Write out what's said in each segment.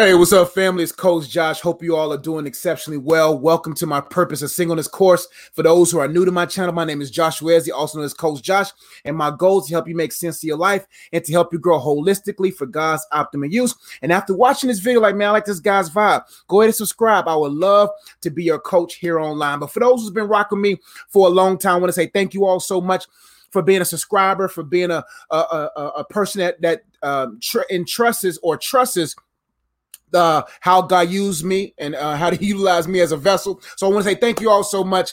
Hey, what's up, family? It's Coach Josh. Hope you all are doing exceptionally well. Welcome to my Purpose of Singleness course. For those who are new to my channel, my name is Josh Wesley, also known as Coach Josh, and my goal is to help you make sense of your life and to help you grow holistically for God's optimal use. And after watching this video, like, man, I like this guy's vibe, go ahead and subscribe. I would love to be your coach here online. But for those who's been rocking me for a long time, I want to say thank you all so much for being a subscriber, for being a person that entrusts how God used me and how to utilize me as a vessel. So I want to say thank you all so much.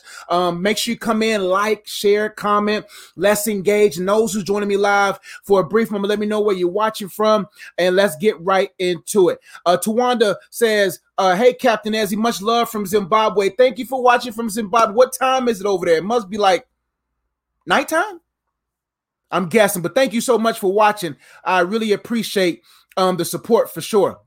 Make sure you come in, like, share, comment. Let's engage. And those who's joining me live for a brief moment, let me know where you're watching from, and let's get right into it. Tawanda says, hey, Captain Ezzy, much love from Zimbabwe. Thank you for watching from Zimbabwe. What time is it over there? It must be like nighttime, I'm guessing. But thank you so much for watching. I really appreciate the support for sure.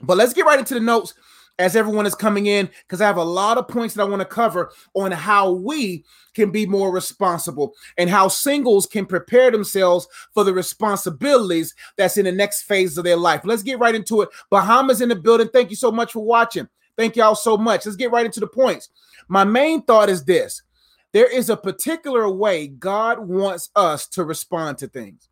But let's get right into the notes as everyone is coming in, because I have a lot of points that I want to cover on how we can be more responsible and how singles can prepare themselves for the responsibilities that's in the next phase of their life. Let's get right into it. Bahamas in the building. Thank you so much for watching. Thank y'all so much. Let's get right into the points. My main thought is this. There is a particular way God wants us to respond to things.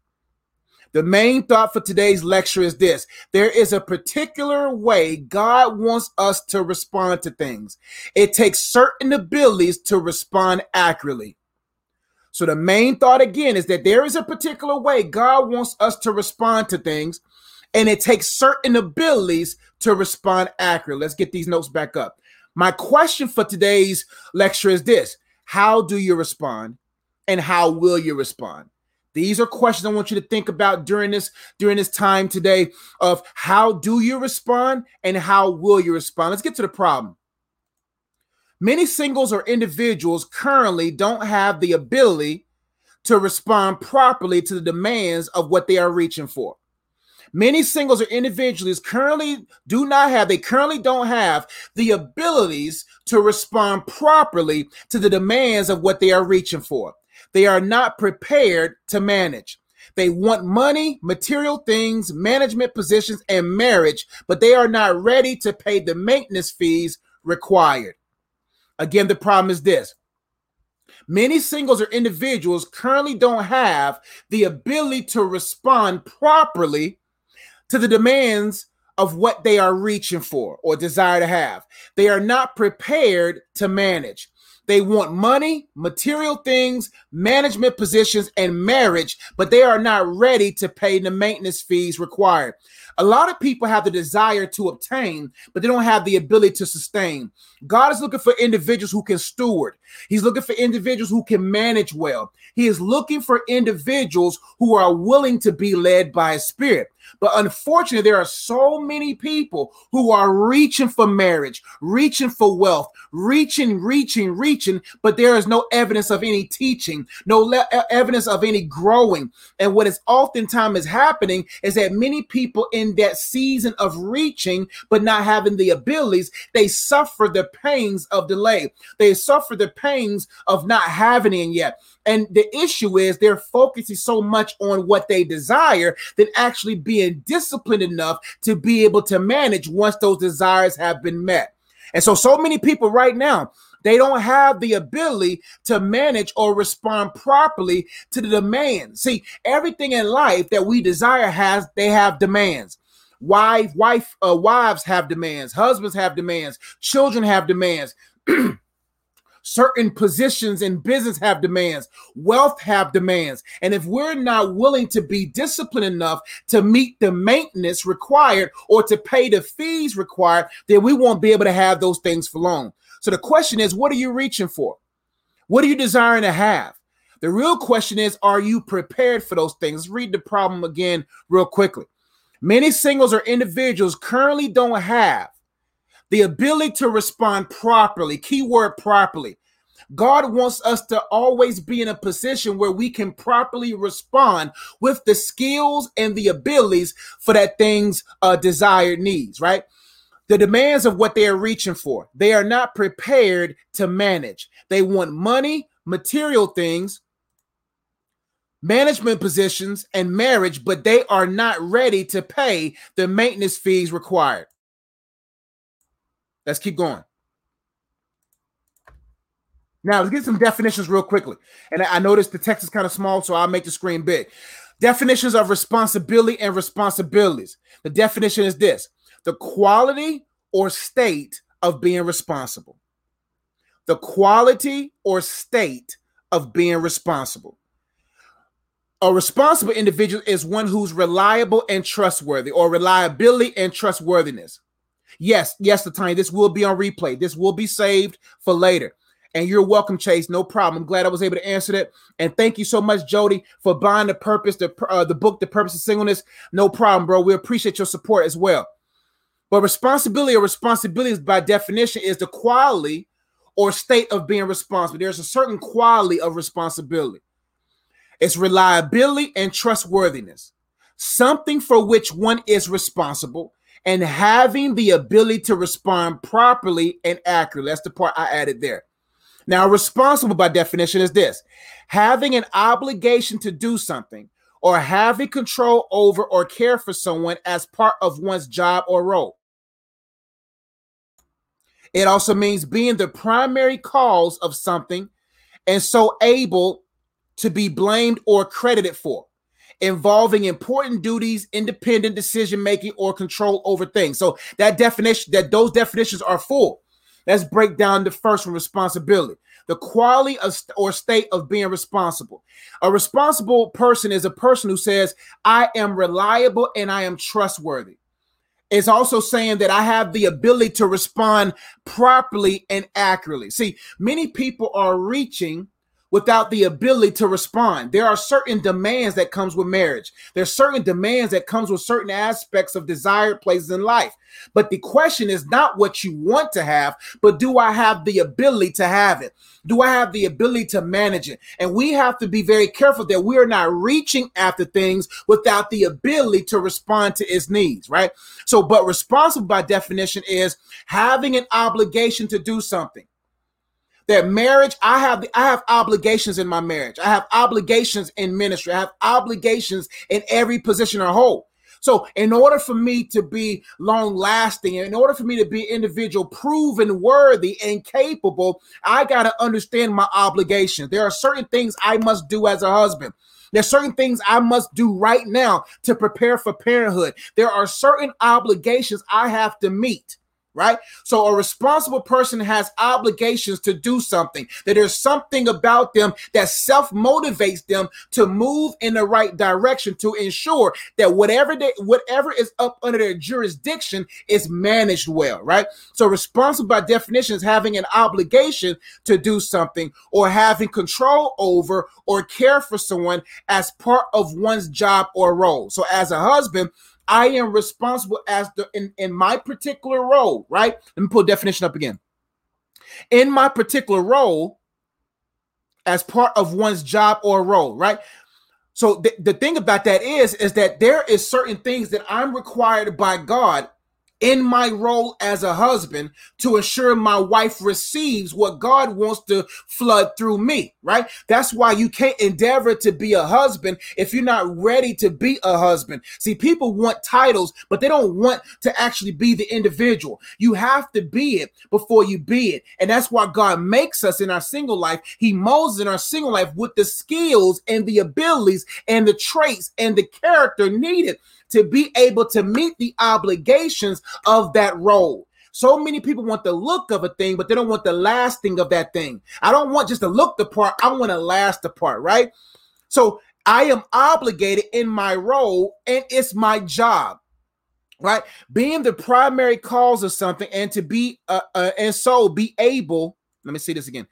The main thought for today's lecture is this. There is a particular way God wants us to respond to things. It takes certain abilities to respond accurately. So the main thought again is that there is a particular way God wants us to respond to things, and it takes certain abilities to respond accurately. Let's get these notes back up. My question for today's lecture is this. How do you respond, and how will you respond? These are questions I want you to think about during this time today of how do you respond and how will you respond? Let's get to the problem. Many singles or individuals currently don't have the ability to respond properly to the demands of what they are reaching for. Many singles or individuals currently don't have the abilities to respond properly to the demands of what they are reaching for. They are not prepared to manage. They want money, material things, management positions, and marriage, but they are not ready to pay the maintenance fees required. Again, the problem is this. Many singles or individuals currently don't have the ability to respond properly to the demands of what they are reaching for or desire to have. They are not prepared to manage. They want money, material things, management positions, and marriage, but they are not ready to pay the maintenance fees required. A lot of people have the desire to obtain, but they don't have the ability to sustain. God is looking for individuals who can steward. He's looking for individuals who can manage well. He is looking for individuals who are willing to be led by His Spirit. But unfortunately, there are so many people who are reaching for marriage, reaching for wealth, reaching, but there is no evidence of any teaching, no evidence of any growing. And what is oftentimes happening is that many people in that season of reaching, but not having the abilities, they suffer the pains of delay. They suffer the pains of not having it yet. And the issue is they're focusing so much on what they desire than actually being disciplined enough to be able to manage once those desires have been met. And so many people right now, they don't have the ability to manage or respond properly to the demands. See, everything in life that we desire they have demands. Wives have demands. Husbands have demands. Children have demands. Certain positions in business have demands. Wealth have demands. And if we're not willing to be disciplined enough to meet the maintenance required or to pay the fees required, then we won't be able to have those things for long. So the question is, what are you reaching for? What are you desiring to have? The real question is, are you prepared for those things? Let's read the problem again real quickly. Many singles or individuals currently don't have the ability to respond properly, keyword properly. God wants us to always be in a position where we can properly respond with the skills and the abilities for that thing's desired needs, right? The demands of what they are reaching for. They are not prepared to manage. They want money, material things, management positions and marriage, but they are not ready to pay the maintenance fees required. Let's keep going. Now, let's get some definitions real quickly. And I noticed the text is kind of small, so I'll make the screen big. Definitions of responsibility and responsibilities. The definition is this: the quality or state of being responsible. The quality or state of being responsible. A responsible individual is one who's reliable and trustworthy, or reliability and trustworthiness. Yes, Latanya, this will be on replay. This will be saved for later. And you're welcome, Chase. No problem. I'm glad I was able to answer that. And thank you so much, Jody, for buying the book, The Purpose of Singleness. No problem, bro. We appreciate your support as well. But responsibility or responsibilities by definition is the quality or state of being responsible. There's a certain quality of responsibility. It's reliability and trustworthiness, something for which one is responsible and having the ability to respond properly and accurately. That's the part I added there. Now, responsible by definition is this: having an obligation to do something or having control over or care for someone as part of one's job or role. It also means being the primary cause of something and so able to be blamed or credited for, involving important duties, independent decision-making, or control over things. So that definition, those definitions are full. Let's break down the first one, responsibility. The quality of or state of being responsible. A responsible person is a person who says, I am reliable and I am trustworthy. It's also saying that I have the ability to respond properly and accurately. See, many people are reaching without the ability to respond. There are certain demands that comes with marriage. There's certain demands that comes with certain aspects of desired places in life. But the question is not what you want to have, but do I have the ability to have it? Do I have the ability to manage it? And we have to be very careful that we are not reaching after things without the ability to respond to its needs, right? So, but responsible by definition is having an obligation to do something. That marriage, I have obligations in my marriage. I have obligations in ministry. I have obligations in every position or whole. So in order for me to be long-lasting, in order for me to be individual proven worthy and capable, I got to understand my obligations. There are certain things I must do as a husband. There's certain things I must do right now to prepare for parenthood. There are certain obligations I have to meet. Right? So a responsible person has obligations to do something, that there's something about them that self-motivates them to move in the right direction to ensure that whatever is up under their jurisdiction is managed well, right? So responsible by definition is having an obligation to do something or having control over or care for someone as part of one's job or role. So as a husband, I am responsible as in my particular role, right? Let me pull definition up again. In my particular role, as part of one's job or role, right? So the thing about that is that there is certain things that I'm required by God in my role as a husband to ensure my wife receives what God wants to flood through me, right? That's why you can't endeavor to be a husband if you're not ready to be a husband. See, people want titles, but they don't want to actually be the individual. You have to be it before you be it. And that's why God makes us in our single life. He molds in our single life with the skills and the abilities and the traits and the character needed to be able to meet the obligations of that role. So many people want the look of a thing, but they don't want the lasting of that thing. I don't want just to look the part. I want to last the part, right? So I am obligated in my role, and it's my job, right? Being the primary cause of something and to be, and so be able, let me see this again,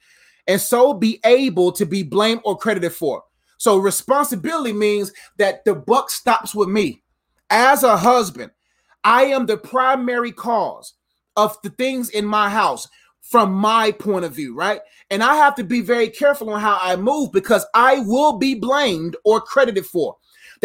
and so be able to be blamed or credited for. So responsibility means that the buck stops with me. As a husband, I am the primary cause of the things in my house from my point of view, right? And I have to be very careful on how I move because I will be blamed or credited for.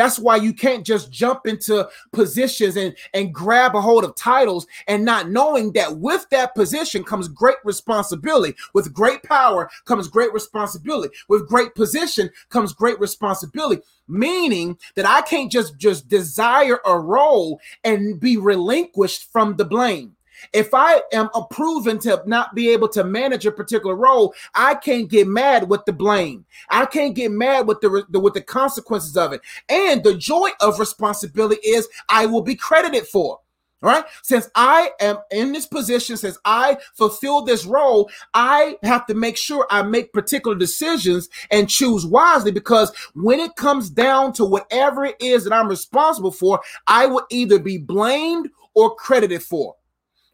That's why you can't just jump into positions and grab a hold of titles and not knowing that with that position comes great responsibility. With great power comes great responsibility. With great position comes great responsibility. Meaning that I can't just desire a role and be relinquished from the blame. If I am proven to not be able to manage a particular role, I can't get mad with the blame. I can't get mad with the consequences of it. And the joy of responsibility is I will be credited for. All right. Since I am in this position, since I fulfill this role, I have to make sure I make particular decisions and choose wisely, because when it comes down to whatever it is that I'm responsible for, I will either be blamed or credited for.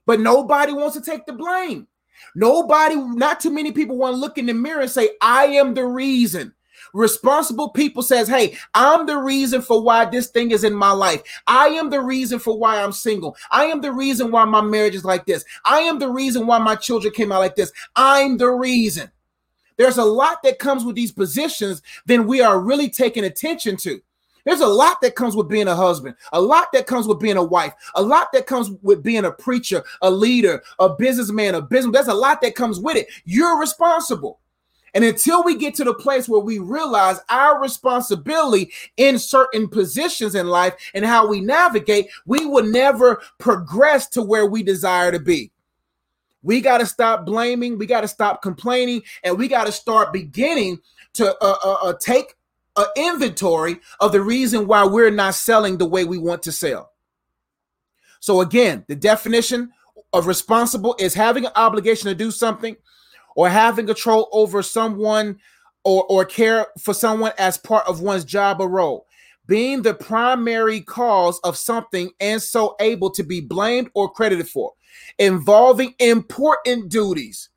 But nobody wants to take the blame. Not too many people want to look in the mirror and say, I am the reason. Responsible people says, hey, I'm the reason for why this thing is in my life. I am the reason for why I'm single. I am the reason why my marriage is like this. I am the reason why my children came out like this. I'm the reason. There's a lot that comes with these positions than we are really taking attention to. There's a lot that comes with being a husband, a lot that comes with being a wife, a lot that comes with being a preacher, a leader, a businessman, a business. There's a lot that comes with it. You're responsible. And until we get to the place where we realize our responsibility in certain positions in life and how we navigate, we will never progress to where we desire to be. We got to stop blaming. We got to stop complaining. And we got to start beginning to take an inventory of the reason why we're not selling the way we want to sell. So again, the definition of responsible is having an obligation to do something or having control over someone or care for someone as part of one's job or role, being the primary cause of something and so able to be blamed or credited for, involving important duties,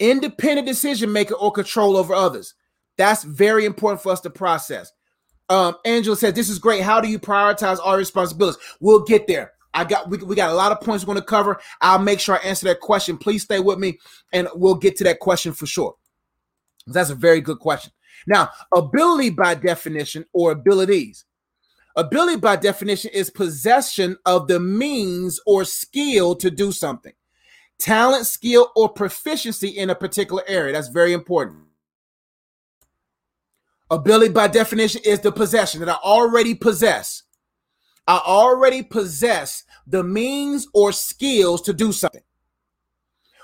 independent decision making or control over others. That's very important for us to process. Angela said, this is great. How do you prioritize our responsibilities? We'll get there. We got a lot of points we're going to cover. I'll make sure I answer that question. Please stay with me and we'll get to that question for sure. That's a very good question. Now, ability by definition or abilities. Ability by definition is possession of the means or skill to do something. Talent, skill, or proficiency in a particular area. That's very important. Ability by definition is the possession that I already possess. I already possess the means or skills to do something.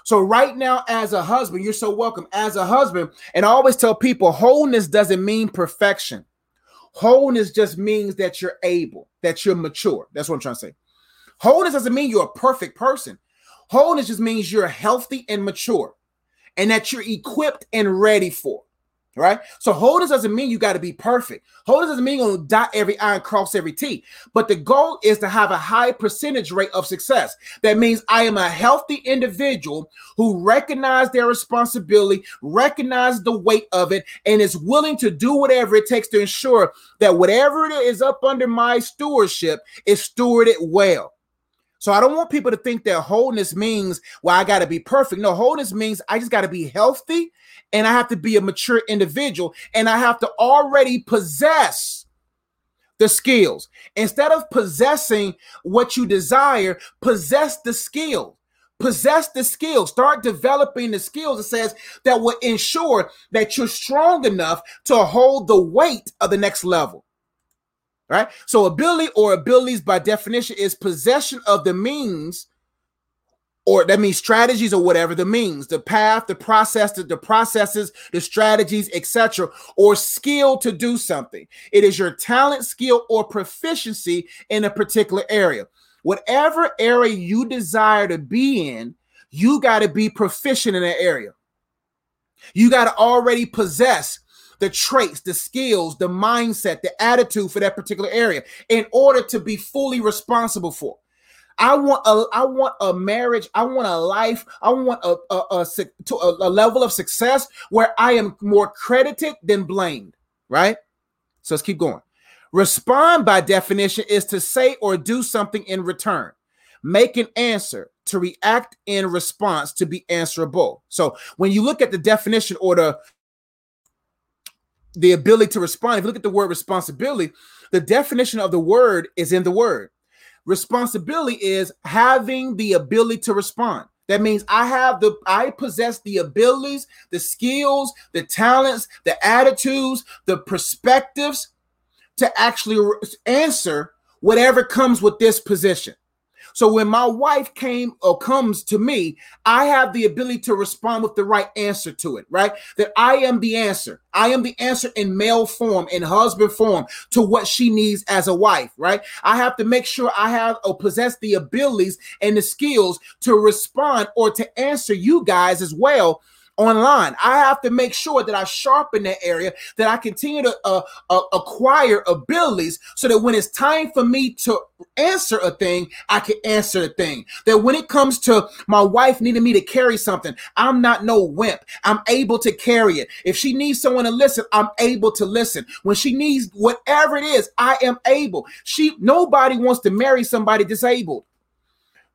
So right now, as a husband, you're so welcome. As a husband, and I always tell people, wholeness doesn't mean perfection. Wholeness just means that you're able, that you're mature. That's what I'm trying to say. Wholeness doesn't mean you're a perfect person. Wholeness just means you're healthy and mature and that you're equipped and ready for. Right? So wholeness doesn't mean you got to be perfect. Wholeness doesn't mean you're going to dot every I and cross every T. But the goal is to have a high percentage rate of success. That means I am a healthy individual who recognizes their responsibility, recognizes the weight of it, and is willing to do whatever it takes to ensure that whatever it is up under my stewardship is stewarded well. So I don't want people to think that wholeness means, well, I got to be perfect. No, wholeness means I just got to be healthy and I have to be a mature individual and I have to already possess the skills. Instead of possessing what you desire, possess the skill. Possess the skills. Start developing the skills, it says, that will ensure that you're strong enough to hold the weight of the next level. Right? So ability or abilities by definition is possession of the means, or that means strategies or whatever, the means, the path, the process, the processes, the strategies, etc., or skill to do something. It is your talent, skill, or proficiency in a particular area. Whatever area you desire to be in, you got to be proficient in that area. You got to already possess the traits, the skills, the mindset, the attitude for that particular area in order to be fully responsible for. I want a marriage. I want a life. I want a level of success where I am more credited than blamed, right? So let's keep going. Respond by definition is to say or do something in return. Make an answer, to react in response, to be answerable. So when you look at the definition or the the ability to respond. If you look at the word responsibility, the definition of the word is in the word. Responsibility is having the ability to respond. That means I possess the abilities, the skills, the talents, the attitudes, the perspectives to actually answer whatever comes with this position. So when my wife comes to me, I have the ability to respond with the right answer to it, right? That I am the answer. I am the answer in male form, in husband form, to what she needs as a wife, right? I have to make sure I have or possess the abilities and the skills to respond or to answer you guys as well online. I have to make sure that I sharpen that area, that I continue to acquire abilities so that when it's time for me to answer a thing, I can answer the thing. That when it comes to my wife needing me to carry something, I'm not no wimp. I'm able to carry it. If she needs someone to listen, I'm able to listen. When she needs whatever it is, I am able. Nobody wants to marry somebody disabled.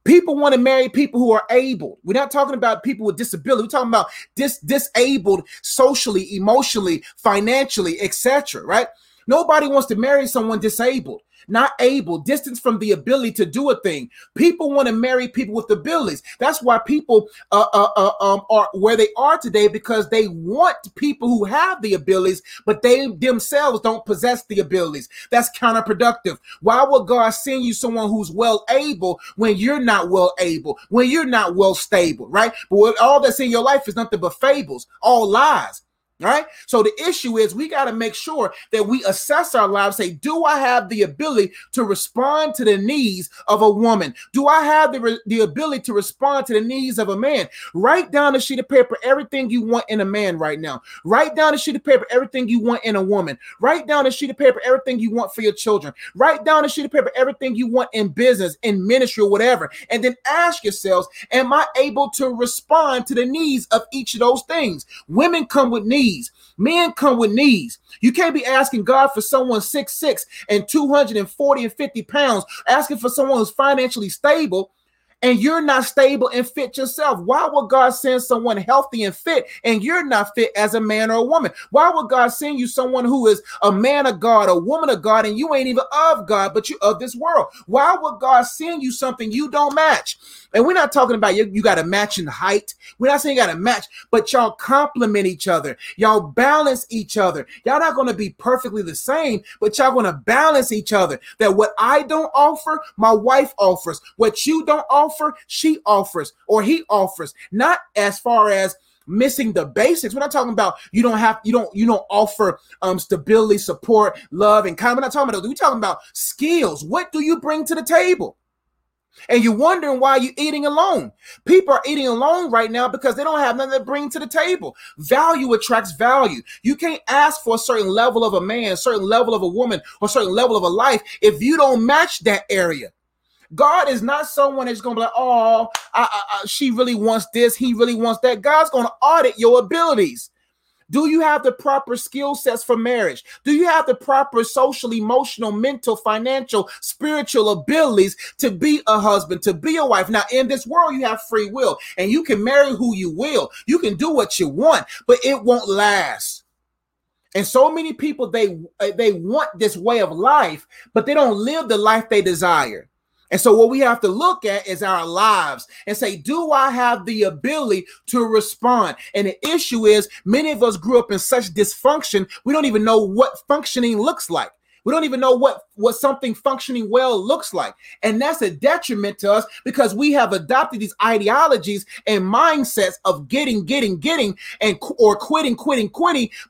People want to marry people who are able. We're not talking about people with disability. We're talking about disabled socially, emotionally, financially, etc. Right? Nobody wants to marry someone disabled, not able, distance from the ability to do a thing. People want to marry people with abilities. That's why people are where they are today, because they want people who have the abilities, but they themselves don't possess the abilities. That's counterproductive. Why would God send you someone who's well able when you're not well able, when you're not well stable, right? But all that's in your life is nothing but fables, all lies. All right. So the issue is we got to make sure that we assess our lives, say, do I have the ability to respond to the needs of a woman? Do I have the ability to respond to the needs of a man? Write down a sheet of paper, everything you want in a man right now. Write down a sheet of paper, everything you want in a woman. Write down a sheet of paper, everything you want for your children. Write down a sheet of paper, everything you want in business, in ministry or whatever. And then ask yourselves, am I able to respond to the needs of each of those things? Women come with needs. Men come with needs. You can't be asking God for someone 6'6" and 240 and 50 pounds, asking for someone who's financially stable, and you're not stable and fit yourself. Why would God send someone healthy and fit and you're not fit as a man or a woman? Why would God send you someone who is a man of God, a woman of God, and you ain't even of God, but you of this world? Why would God send you something you don't match? And we're not talking about you got to match in height. We're not saying you got to match, but y'all complement each other. Y'all balance each other. Y'all not going to be perfectly the same, but y'all going to balance each other. That what I don't offer, my wife offers. What you don't offer, she offers or he offers. Not as far as missing the basics. We're not talking about you don't offer stability, support, love, and kind. We're not talking about those. We're talking about skills. What do you bring to the table? And you're wondering why you're eating alone. People are eating alone right now because they don't have nothing to bring to the table. Value attracts value. You can't ask for a certain level of a man, a certain level of a woman, or a certain level of a life if you don't match that area. God is not someone that's going to be like, oh, she really wants this. He really wants that. God's going to audit your abilities. Do you have the proper skill sets for marriage? Do you have the proper social, emotional, mental, financial, spiritual abilities to be a husband, to be a wife? Now, in this world, you have free will and you can marry who you will. You can do what you want, but it won't last. And so many people, they want this way of life, but they don't live the life they desire. And so what we have to look at is our lives and say, do I have the ability to respond? And the issue is many of us grew up in such dysfunction. We don't even know what functioning looks like. We don't even know what something functioning well looks like. And that's a detriment to us because we have adopted these ideologies and mindsets of getting, and or quitting,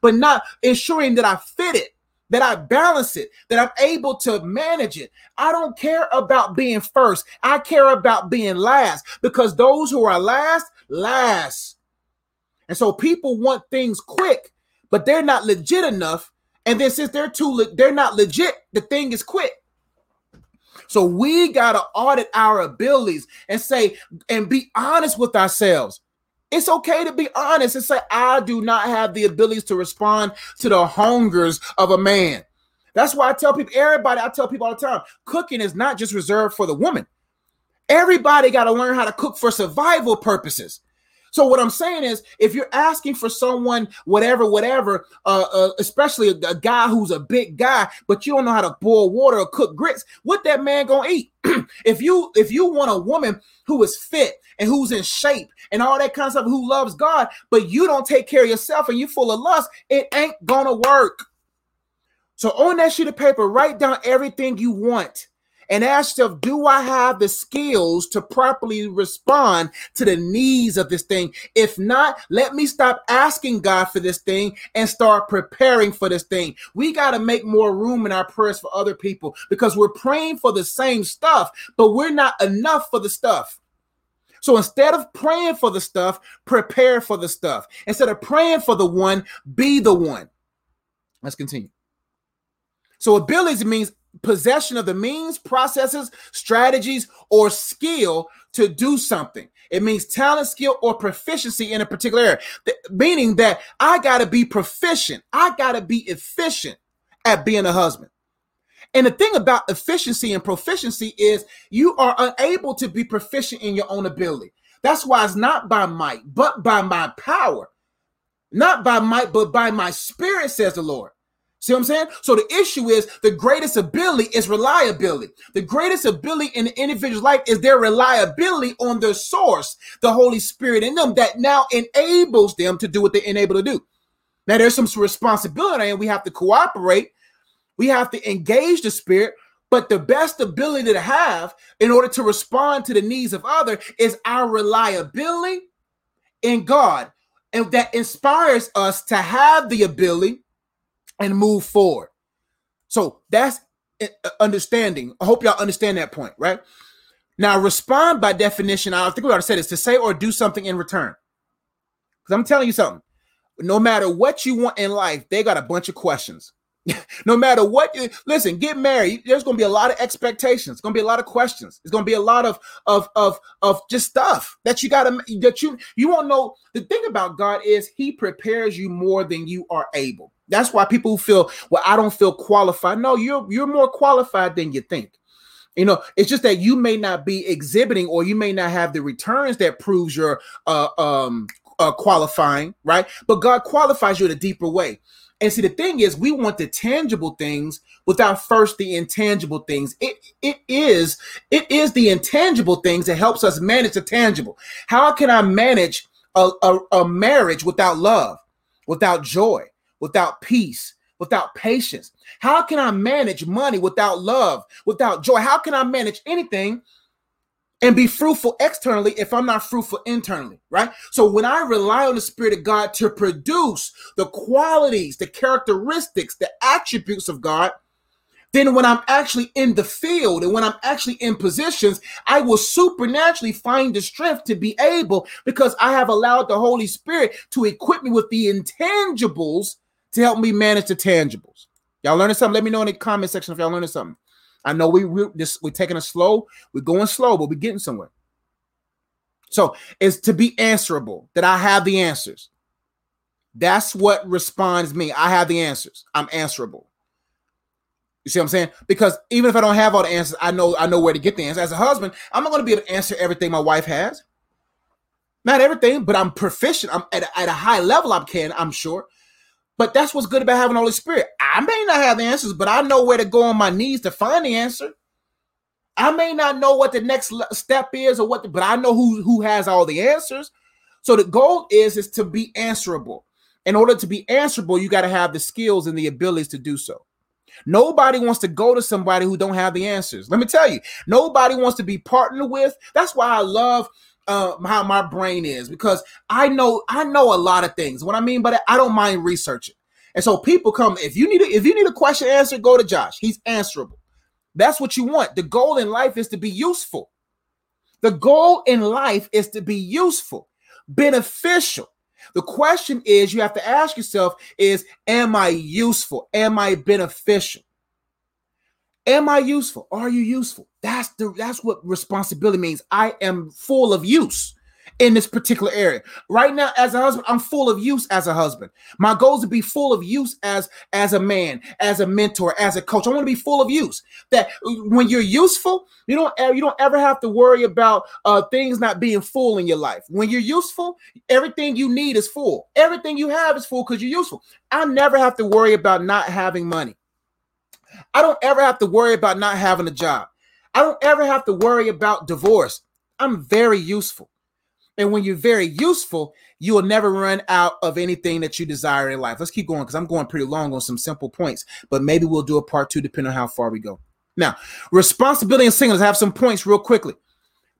but not ensuring that I fit it, that I balance it, that I'm able to manage it. I don't care about being first. I care about being last, because those who are last. And so people want things quick, but they're not legit enough. And then since they're not legit, the thing is quick. So we got to audit our abilities and say, and be honest with ourselves. It's okay to be honest and say, I do not have the abilities to respond to the hungers of a man. That's why I tell people all the time, cooking is not just reserved for the woman. Everybody got to learn how to cook for survival purposes. So what I'm saying is, if you're asking for someone, especially a guy who's a big guy, but you don't know how to boil water or cook grits, what that man gonna eat? If you want a woman who is fit and who's in shape and all that kind of stuff, who loves God, but you don't take care of yourself and you full of lust, it ain't gonna work. So on that sheet of paper, write down everything you want and ask yourself, do I have the skills to properly respond to the needs of this thing? If not, let me stop asking God for this thing and start preparing for this thing. We got to make more room in our prayers for other people, because we're praying for the same stuff, but we're not enough for the stuff. So instead of praying for the stuff, prepare for the stuff. Instead of praying for the one, be the one. Let's continue. So abilities means possession of the means, processes, strategies, or skill to do something. It means talent, skill, or proficiency in a particular area. Meaning that I got to be proficient. I got to be efficient at being a husband. And the thing about efficiency and proficiency is you are unable to be proficient in your own ability. That's why it's not by might, but by my power. Not by might, but by my spirit, says the Lord. See what I'm saying? So the issue is the greatest ability is reliability. The greatest ability in the individual's life is their reliability on their source, the Holy Spirit in them, that now enables them to do what they're unable to do. Now, there's some responsibility, and we have to cooperate. We have to engage the Spirit. But the best ability to have in order to respond to the needs of others is our reliability in God. And that inspires us to have the ability and move forward. So that's understanding. I hope y'all understand that point, right? Now, respond by definition, I think we already said this, to say or do something in return. Because I'm telling you something, no matter what you want in life, they got a bunch of questions. No matter what, listen, get married, there's going to be a lot of expectations. It's going to be a lot of questions. It's going to be a lot of just stuff that you got to, that you won't know. The thing about God is he prepares you more than you are able. That's why people feel, well, I don't feel qualified. No, you're more qualified than you think. You know, it's just that you may not be exhibiting, or you may not have the returns that proves your qualifying, right? But God qualifies you in a deeper way. And see, the thing is, we want the tangible things without first the intangible things. It is the intangible things that helps us manage the tangible. How can I manage a marriage without love, without joy, without peace, without patience? How can I manage money without love, without joy? How can I manage anything and be fruitful externally if I'm not fruitful internally, right? So when I rely on the Spirit of God to produce the qualities, the characteristics, the attributes of God, then when I'm actually in the field and when I'm actually in positions, I will supernaturally find the strength to be able, because I have allowed the Holy Spirit to equip me with the intangibles to help me manage the tangibles. Y'all learning something? Let me know in the comment section if y'all learning something. I know we're taking it slow. We're going slow, but we're getting somewhere. So it's to be answerable, that I have the answers. That's what responds me. I have the answers. I'm answerable. You see what I'm saying? Because even if I don't have all the answers, I know where to get the answers. As a husband, I'm not going to be able to answer everything my wife has. Not everything, but I'm proficient. I'm at a high level, I'm sure. But that's what's good about having the Holy Spirit. I may not have the answers, but I know where to go on my knees to find the answer. I may not know what the next step is or but I know who has all the answers. So the goal is to be answerable. In order to be answerable, you got to have the skills and the abilities to do so. Nobody wants to go to somebody who don't have the answers. Let me tell you, nobody wants to be partnered with. That's why I love how my brain is, because I know a lot of things. What I mean by that, I don't mind researching. And so people come, if you need a question answered, go to Josh. He's answerable. That's what you want. The goal in life is to be useful. The goal in life is to be useful, beneficial. The question is, you have to ask yourself is, am I useful? Am I beneficial? Am I useful? Are you useful? That's what responsibility means. I am full of use. in this particular area. Right now, as a husband, I'm full of use as a husband. My goal is to be full of use as a man, as a mentor, as a coach. I want to be full of use. That when you're useful, you don't ever have to worry about things not being full in your life. When you're useful, everything you need is full. Everything you have is full because you're useful. I never have to worry about not having money. I don't ever have to worry about not having a job. I don't ever have to worry about divorce. I'm very useful. And when you're very useful, you will never run out of anything that you desire in life. Let's keep going because I'm going pretty long on some simple points, but maybe we'll do a part two depending on how far we go. Now, responsibility and singleness. I have some points real quickly.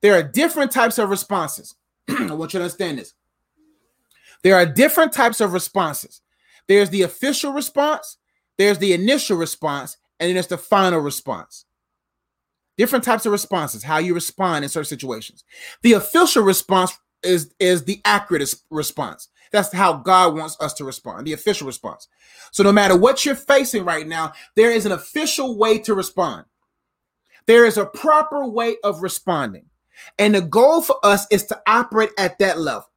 There are different types of responses. I want you to understand this. There are different types of responses. There's the official response, there's the initial response, and then there's the final response. Different types of responses, how you respond in certain situations. The official response is the accurate response. That's how God wants us to respond, the official response. So no matter what you're facing right now, there is an official way to respond. There is a proper way of responding. And the goal for us is to operate at that level.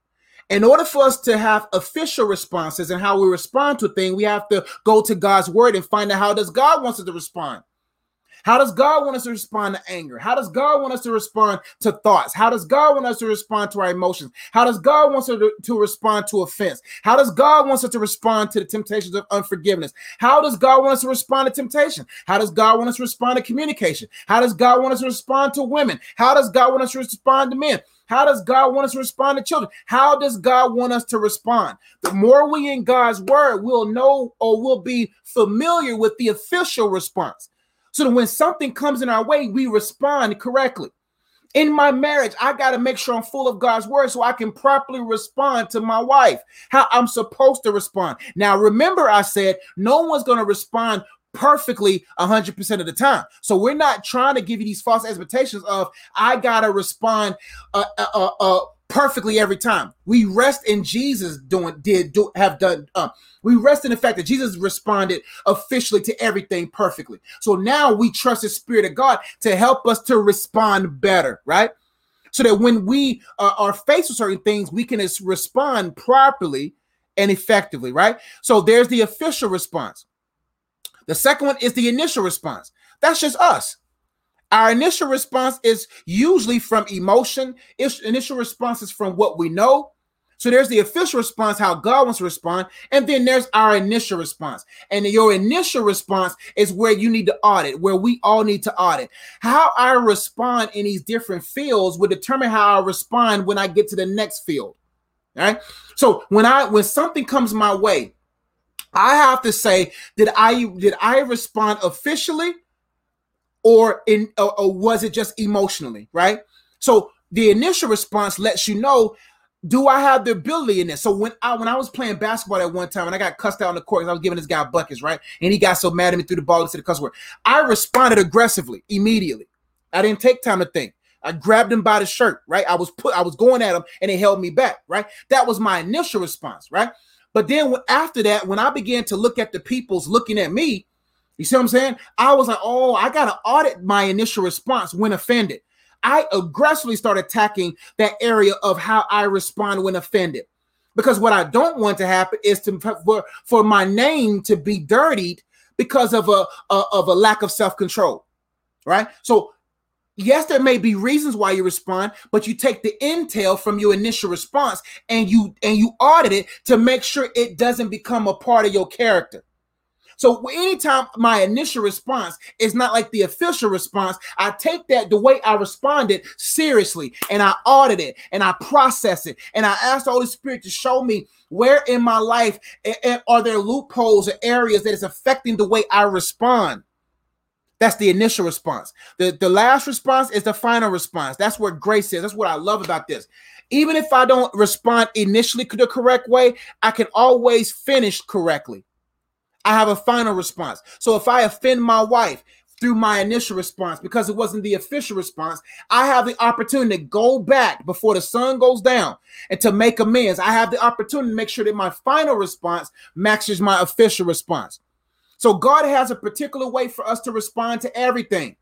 In order for us to have official responses and how we respond to a thing, we have to go to God's word and find out how does God wants us to respond. How does God want us to respond to anger? How does God want us to respond to thoughts? How does God want us to respond to our emotions? How does God want us to respond to offense? How does God want us to respond to the temptations of unforgiveness? How does God want us to respond to temptation? How does God want us to respond to communication? How does God want us to respond to women? How does God want us to respond to men? How does God want us to respond to children? How does God want us to respond? The more we in God's word, we'll know or we'll be familiar with the official response. So that when something comes in our way, we respond correctly. In my marriage, I got to make sure I'm full of God's word so I can properly respond to my wife, how I'm supposed to respond. Now, remember, I said no one's going to respond perfectly 100% of the time. So we're not trying to give you these false expectations of I got to respond perfectly every time. We rest in Jesus we rest in the fact that Jesus responded officially to everything perfectly. So now we trust the Spirit of God to help us to respond better, right? So that when we are faced with certain things, we can respond properly and effectively, right? So there's the official response. The second one is the initial response. That's just us. Our initial response is usually from emotion. Initial response is from what we know. So there's the official response, how God wants to respond. And then there's our initial response. And your initial response is where you need to audit, where we all need to audit. How I respond in these different fields will determine how I respond when I get to the next field. All right. So when something comes my way, I have to say, did I respond officially? Or was it just emotionally, right? So the initial response lets you know, do I have the ability in this? So when I was playing basketball at one time and I got cussed out on the court because I was giving this guy buckets, right? And he got so mad at me, threw the ball into the cuss word. I responded aggressively, immediately. I didn't take time to think. I grabbed him by the shirt, right? I was going at him and he held me back, right? That was my initial response, right? But then after that, when I began to look at the people's looking at me, you see what I'm saying? I was like, oh, I got to audit my initial response when offended. I aggressively start attacking that area of how I respond when offended. Because what I don't want to happen is for my name to be dirtied because of a lack of self-control, right? So yes, there may be reasons why you respond, but you take the intel from your initial response and you audit it to make sure it doesn't become a part of your character. So anytime my initial response is not like the official response, I take that the way I responded seriously and I audit it and I process it and I ask the Holy Spirit to show me where in my life are there loopholes or areas that is affecting the way I respond. That's the initial response. The last response is the final response. That's where grace is. That's what I love about this. Even if I don't respond initially the correct way, I can always finish correctly. I have a final response. So if I offend my wife through my initial response because it wasn't the official response, I have the opportunity to go back before the sun goes down and to make amends. I have the opportunity to make sure that my final response matches my official response. So God has a particular way for us to respond to everything.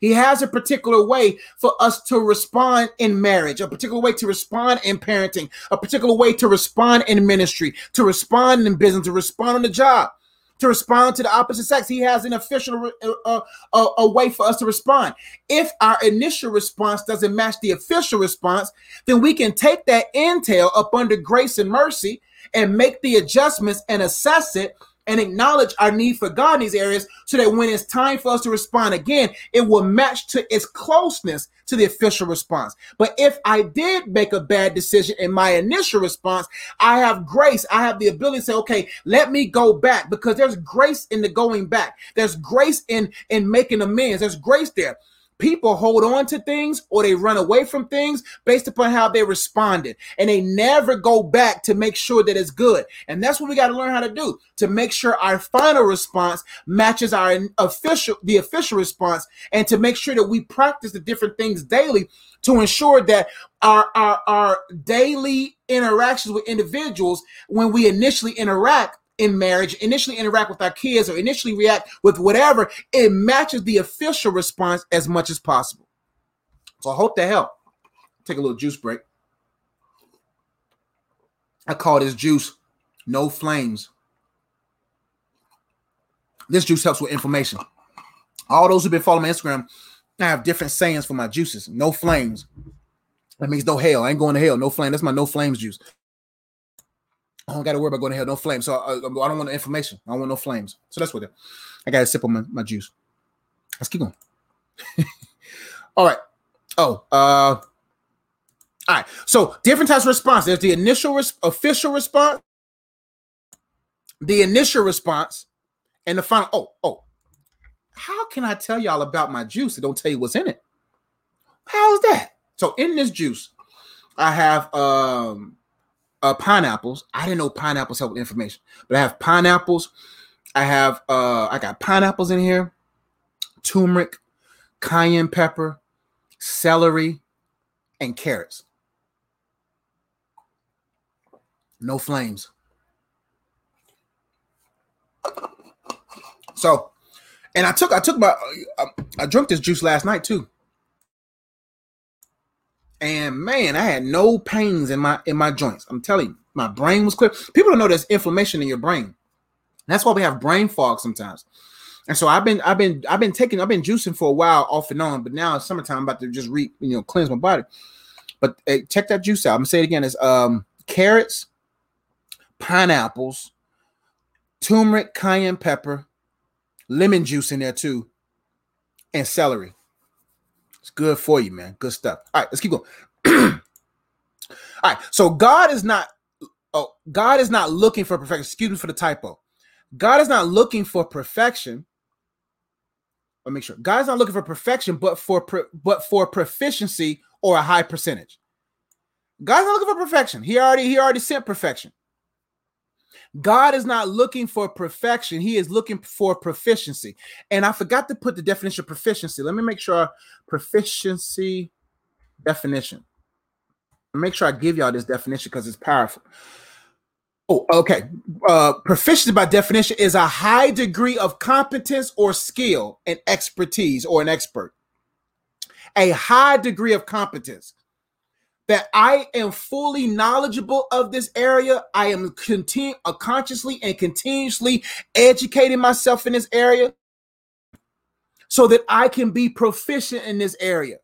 He has a particular way for us to respond in marriage, a particular way to respond in parenting, a particular way to respond in ministry, to respond in business, to respond on the job, to respond to the opposite sex. He has an official way for us to respond. If our initial response doesn't match the official response, then we can take that intel up under grace and mercy and make the adjustments and assess it and acknowledge our need for God in these areas so that when it's time for us to respond again, it will match to its closeness to the official response. But if I did make a bad decision in my initial response, I have grace. I have the ability to say, okay, let me go back, because there's grace in the going back. There's grace in making amends. There's grace there. People hold on to things or they run away from things based upon how they responded, and they never go back to make sure that it's good. And that's what we got to learn how to do, to make sure our final response matches our official response, and to make sure that we practice the different things daily to ensure that our daily interactions with individuals, when we initially interact in marriage, initially interact with our kids, or initially react with whatever, it matches the official response as much as possible. So I hope that helped. Take a little juice break. I call this juice No Flames. This juice helps with inflammation. All those who've been following my Instagram, I have different sayings for my juices. No Flames. That means no hell. I ain't going to hell. No flame. That's my No Flames juice. I don't got to worry about going to hell. No flames. So I don't want the inflammation. I don't want no flames. So that's what it is. I got to sip on my juice. Let's keep going. All right. All right. So different types of response. There's the initial official response, the initial response, and the final. How can I tell y'all about my juice and don't tell you what's in it? How's that? So in this juice, I have pineapples. I didn't know pineapples help with inflammation, but I have pineapples. I got pineapples in here, turmeric, cayenne pepper, celery, and carrots. No flames. So, and I drank this juice last night too. And man, I had no pains in my joints. I'm telling you, my brain was clear. People don't know there's inflammation in your brain. That's why we have brain fog sometimes. And so I've been juicing for a while off and on, but now it's summertime. I'm about to just cleanse my body. But hey, check that juice out. I'm gonna say it again. It's carrots, pineapples, turmeric, cayenne pepper, lemon juice in there too, and celery. It's good for you, man. Good stuff. All right, let's keep going. All right, so God is not looking for perfection. Excuse me for the typo. God is not looking for perfection. Let me make sure. God is not looking for perfection, but for proficiency or a high percentage. God's not looking for perfection. He already sent perfection. God is not looking for perfection. He is looking for proficiency. And I forgot to put the definition of proficiency. Let me make sure. Proficiency definition. Make sure I give y'all this definition because it's powerful. Oh, okay. Proficiency by definition is a high degree of competence or skill and expertise, or an expert. A high degree of competence. That I am fully knowledgeable of this area. I am consciously and continuously educating myself in this area so that I can be proficient in this area.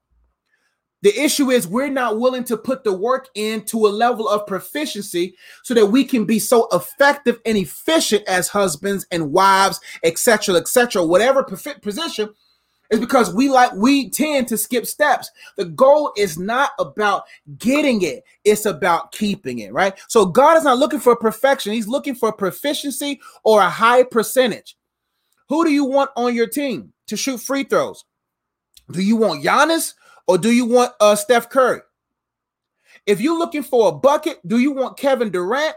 The issue is we're not willing to put the work into a level of proficiency so that we can be so effective and efficient as husbands and wives, et cetera, whatever position. It's because we tend to skip steps. The goal is not about getting it. It's about keeping it, right? So God is not looking for perfection. He's looking for proficiency or a high percentage. Who do you want on your team to shoot free throws? Do you want Giannis or do you want Steph Curry? If you're looking for a bucket, do you want Kevin Durant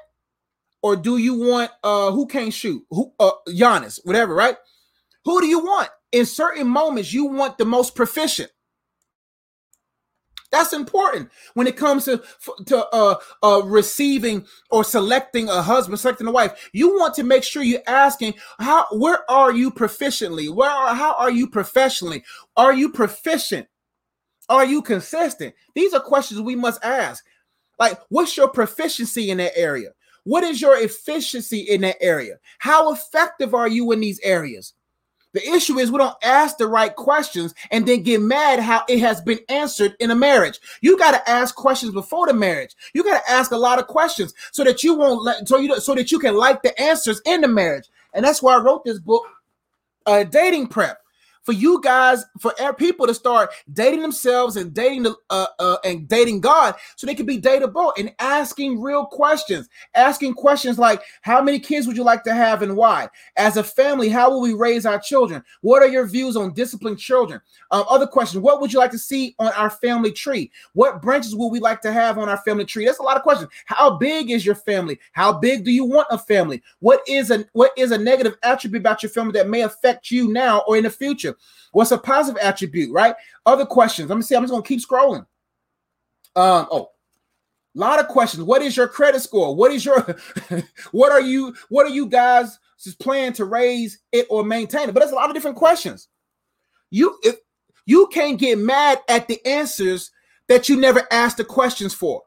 or do you want who can't shoot? Giannis, whatever, right? Who do you want? In certain moments, you want the most proficient. That's important when it comes to receiving or selecting a husband, selecting a wife. You want to make sure you're asking where are you proficiently? How are you professionally? Are you proficient? Are you consistent? These are questions we must ask. Like, what's your proficiency in that area? What is your efficiency in that area? How effective are you in these areas? The issue is we don't ask the right questions and then get mad how it has been answered in a marriage. You got to ask questions before the marriage. You got to ask a lot of questions so that you won't so that you can like the answers in the marriage. And that's why I wrote this book, Dating Prep, for you guys, for people to start dating themselves and dating God, so they can be dateable and asking real questions. Asking questions like, how many kids would you like to have and why? As a family, how will we raise our children? What are your views on disciplined children? Other questions, what would you like to see on our family tree? What branches will we like to have on our family tree? That's a lot of questions. How big is your family? How big do you want a family? What is a negative attribute about your family that may affect you now or in the future? What's a positive attribute, right? Other questions. Let me see. I'm just going to keep scrolling. A lot of questions. What is your credit score? What are you guys just planning to raise it or maintain it? But there's a lot of different questions. You can't get mad at the answers that you never asked the questions for.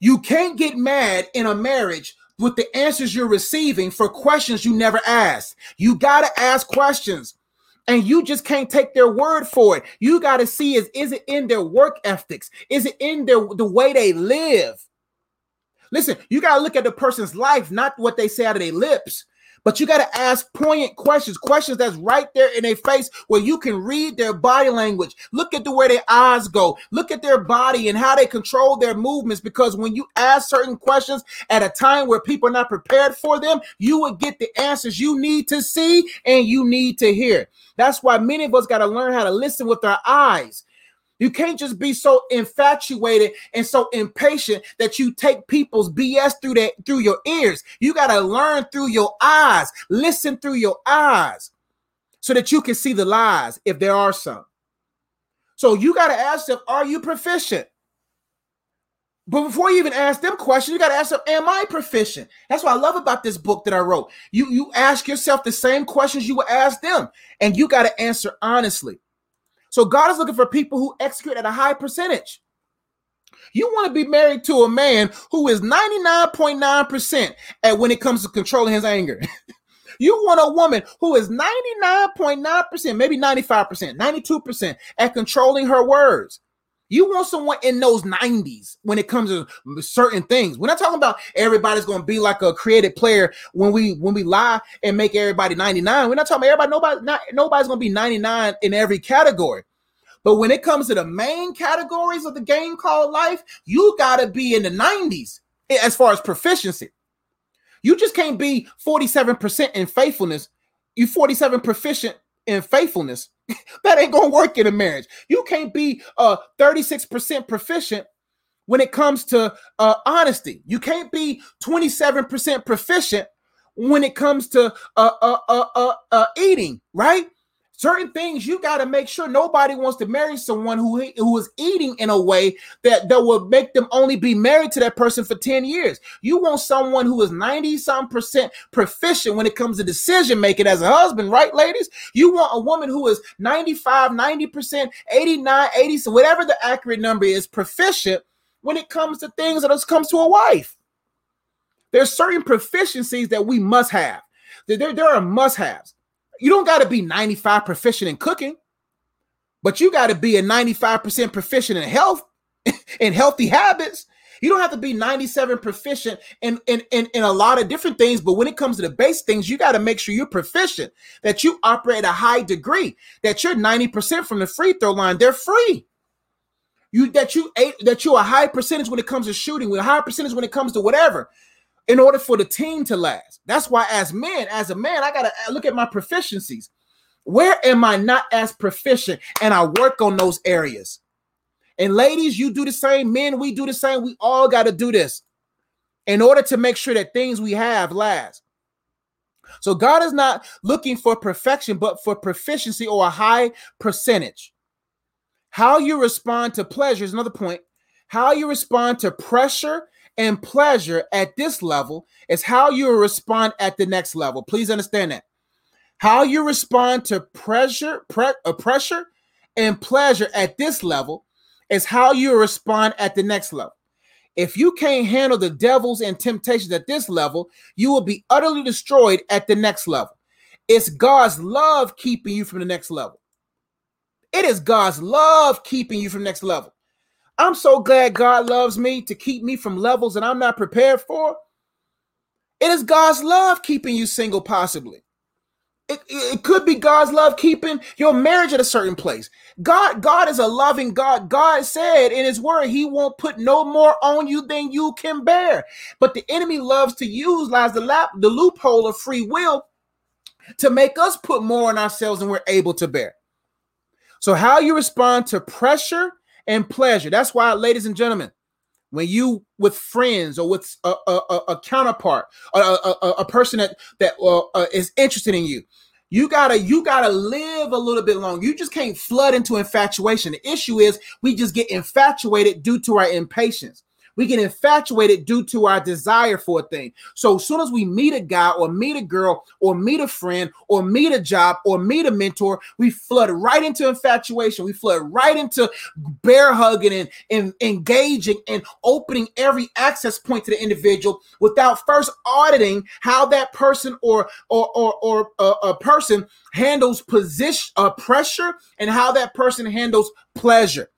You can't get mad in a marriage with the answers you're receiving for questions you never asked. You got to ask questions. And you just can't take their word for it. You got to see is it in their work ethics? Is it in the way they live? Listen, you got to look at the person's life, not what they say out of their lips. But you got to ask poignant questions that's right there in their face where you can read their body language. Look at the way their eyes go. Look at their body and how they control their movements. Because when you ask certain questions at a time where people are not prepared for them, you will get the answers you need to see and you need to hear. That's why many of us got to learn how to listen with our eyes. You can't just be so infatuated and so impatient that you take people's BS through your ears. You got to learn through your eyes, listen through your eyes so that you can see the lies if there are some. So you got to ask them, are you proficient? But before you even ask them questions, you got to ask them, am I proficient? That's what I love about this book that I wrote. You ask yourself the same questions you would ask them, and you got to answer honestly. So God is looking for people who execute at a high percentage. You want to be married to a man who is 99.9% at when it comes to controlling his anger. You want a woman who is 99.9%, maybe 95%, 92% at controlling her words. You want someone in those 90s when it comes to certain things. We're not talking about everybody's going to be like a creative player when we lie and make everybody 99. We're not talking about everybody. Nobody's going to be 99 in every category. But when it comes to the main categories of the game called life, you got to be in the 90s as far as proficiency. You just can't be 47% in faithfulness. You're 47 proficient in faithfulness. That ain't gonna work in a marriage. You can't be 36% proficient when it comes to honesty. You can't be 27% proficient when it comes to eating, right? Certain things you got to make sure. Nobody wants to marry someone who is eating in a way that will make them only be married to that person for 10 years. You want someone who is 90-some% proficient when it comes to decision making as a husband, right, ladies? You want a woman who is 95, 90%, 89, 80, so whatever the accurate number is, proficient when it comes to things that comes to a wife. There's certain proficiencies that we must have. There are must-haves. You don't got to be 95 proficient in cooking, but you got to be a 95% proficient in health and healthy habits. You don't have to be 97 proficient in a lot of different things. But when it comes to the base things, you got to make sure you're proficient, that you operate at a high degree, that you're 90% from the free throw line. They're free. That you're a high percentage when it comes to shooting, with a high percentage when it comes to whatever, in order for the team to last. That's why as men, as a man, I got to look at my proficiencies. Where am I not as proficient? And I work on those areas. And ladies, you do the same. Men, we do the same. We all got to do this in order to make sure that things we have last. So God is not looking for perfection, but for proficiency or a high percentage. How you respond to pleasure is another point. How you respond to pressure and pleasure at this level is how you respond at the next level. Please understand that. How you respond to pressure and pleasure at this level is how you respond at the next level. If you can't handle the devils and temptations at this level, you will be utterly destroyed at the next level. It's God's love keeping you from the next level. It is God's love keeping you from the next level. I'm so glad God loves me to keep me from levels that I'm not prepared for. It is God's love keeping you single, possibly. It could be God's love keeping your marriage at a certain place. God is a loving God. God said in his word, he won't put no more on you than you can bear. But the enemy loves to utilize the loophole of free will to make us put more on ourselves than we're able to bear. So how you respond to pressure and pleasure. That's why, ladies and gentlemen, when you with friends or with a counterpart, a person that is interested in you, you gotta live a little bit longer. You just can't flood into infatuation. The issue is we just get infatuated due to our impatience. We get infatuated due to our desire for a thing. So as soon as we meet a guy or meet a girl or meet a friend or meet a job or meet a mentor, we flood right into infatuation. We flood right into bear hugging and engaging and opening every access point to the individual without first auditing how that person or a person handles position pressure and how that person handles pleasure.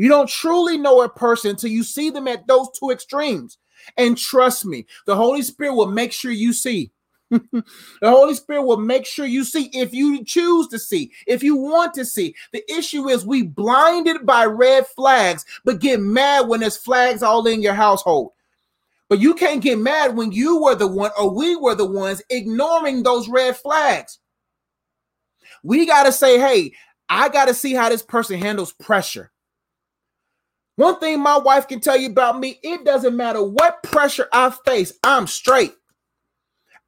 You don't truly know a person until you see them at those two extremes. And trust me, the Holy Spirit will make sure you see. The Holy Spirit will make sure you see if you choose to see, if you want to see. The issue is we blinded by red flags, but get mad when there's flags all in your household. But you can't get mad when you were the one or we were the ones ignoring those red flags. We got to say, hey, I got to see how this person handles pressure. One thing my wife can tell you about me, it doesn't matter what pressure I face, I'm straight.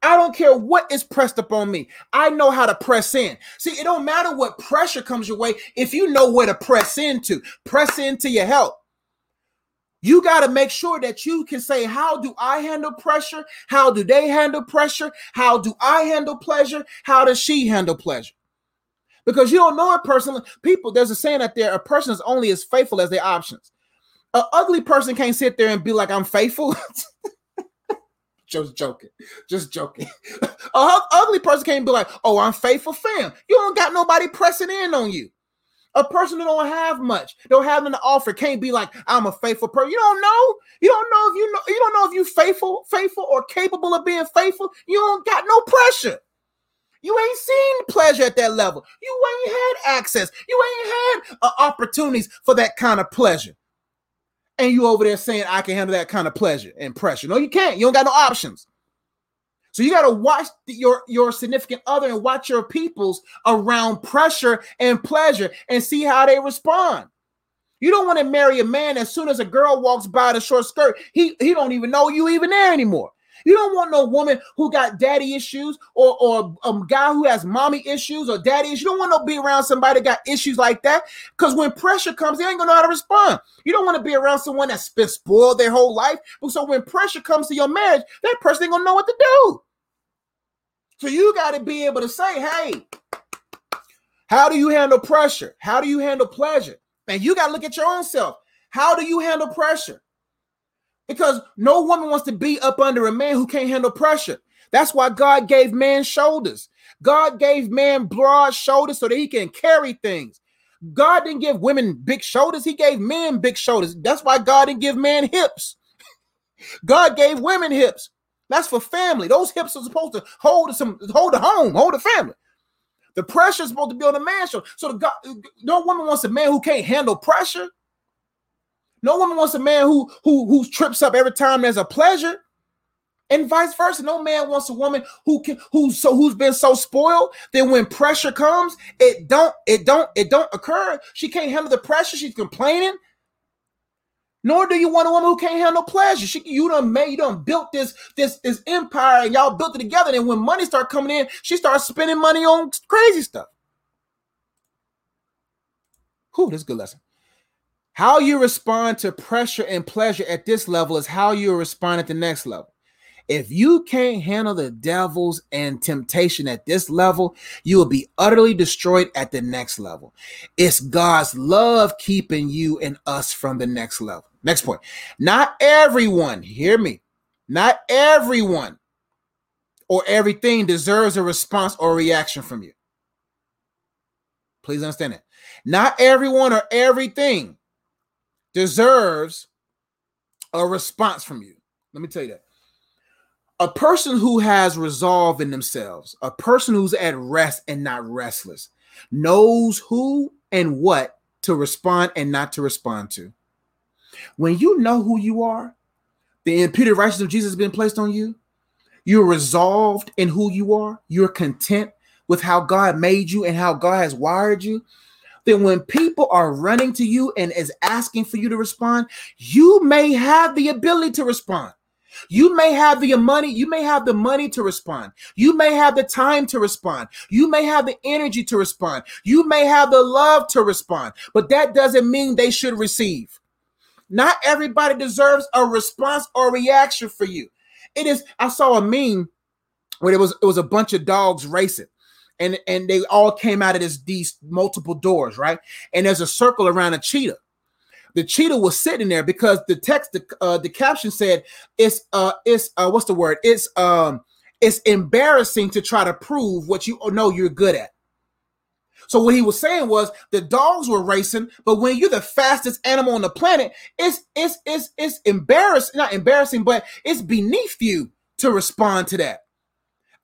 I don't care what is pressed upon me. I know how to press in. See, it don't matter what pressure comes your way if you know where to press into. Press into your help. You got to make sure that you can say, how do I handle pressure? How do they handle pressure? How do I handle pleasure? How does she handle pleasure? Because you don't know a person. People, there's a saying out there, a person is only as faithful as their options. An ugly person can't sit there and be like, I'm faithful. Just joking. An ugly person can't be like, oh, I'm faithful, fam. You don't got nobody pressing in on you. A person who don't have much, don't have an offer, can't be like, I'm a faithful person. You don't know. You don't know if you're faithful or capable of being faithful. You don't got no pressure. You ain't seen pleasure at that level. You ain't had access. You ain't had opportunities for that kind of pleasure. And you over there saying, I can handle that kind of pleasure and pressure. No, you can't. You don't got no options. So you got to watch your significant other and watch your peoples around pressure and pleasure and see how they respond. You don't want to marry a man as soon as a girl walks by in a short skirt. He don't even know you even there anymore. You don't want no woman who got daddy issues or a guy who has mommy issues or daddy issues. You don't want to be around somebody that got issues like that because when pressure comes, they ain't going to know how to respond. You don't want to be around someone that's been spoiled their whole life. So when pressure comes to your marriage, that person ain't going to know what to do. So you got to be able to say, hey, how do you handle pressure? How do you handle pleasure? And you got to look at your own self. How do you handle pressure? Because no woman wants to be up under a man who can't handle pressure. That's why God gave man shoulders. God gave man broad shoulders so that he can carry things. God didn't give women big shoulders. He gave men big shoulders. That's why God didn't give man hips. God gave women hips. That's for family. Those hips are supposed to hold a home, hold a family. The pressure is supposed to be on the man's shoulder. So no woman wants a man who can't handle pressure. No woman wants a man who trips up every time there's a pleasure, and vice versa. No man wants a woman who's been so spoiled that when pressure comes, it don't occur. She can't handle the pressure. She's complaining. Nor do you want a woman who can't handle pleasure. You done built this empire, and y'all built it together. And when money start coming in, she starts spending money on crazy stuff. Whew, this is a good lesson. How you respond to pressure and pleasure at this level is how you respond at the next level. If you can't handle the devils and temptation at this level, you will be utterly destroyed at the next level. It's God's love keeping you and us from the next level. Next point. Not everyone, hear me, not everyone or everything deserves a response or reaction from you. Please understand that. Not everyone or everything deserves a response from you. Let me tell you that. A person who has resolve in themselves, a person who's at rest and not restless, knows who and what to respond and not to respond to. When you know who you are, the imputed righteousness of Jesus has been placed on you, you're resolved in who you are, you're content with how God made you and how God has wired you, then when people are running to you and is asking for you to respond, you may have the ability to respond. You may have the money. You may have the money to respond. You may have the time to respond. You may have the energy to respond. You may have the love to respond, but that doesn't mean they should receive. Not everybody deserves a response or reaction for you. It is. I saw a meme where it was a bunch of dogs racing, and they all came out of these multiple doors, right? And there's a circle around a cheetah. The cheetah was sitting there because the text, the caption said, it's embarrassing to try to prove what you know you're good at. So what he was saying was the dogs were racing, but when you're the fastest animal on the planet, it's embarrassing, not embarrassing, but it's beneath you to respond to that.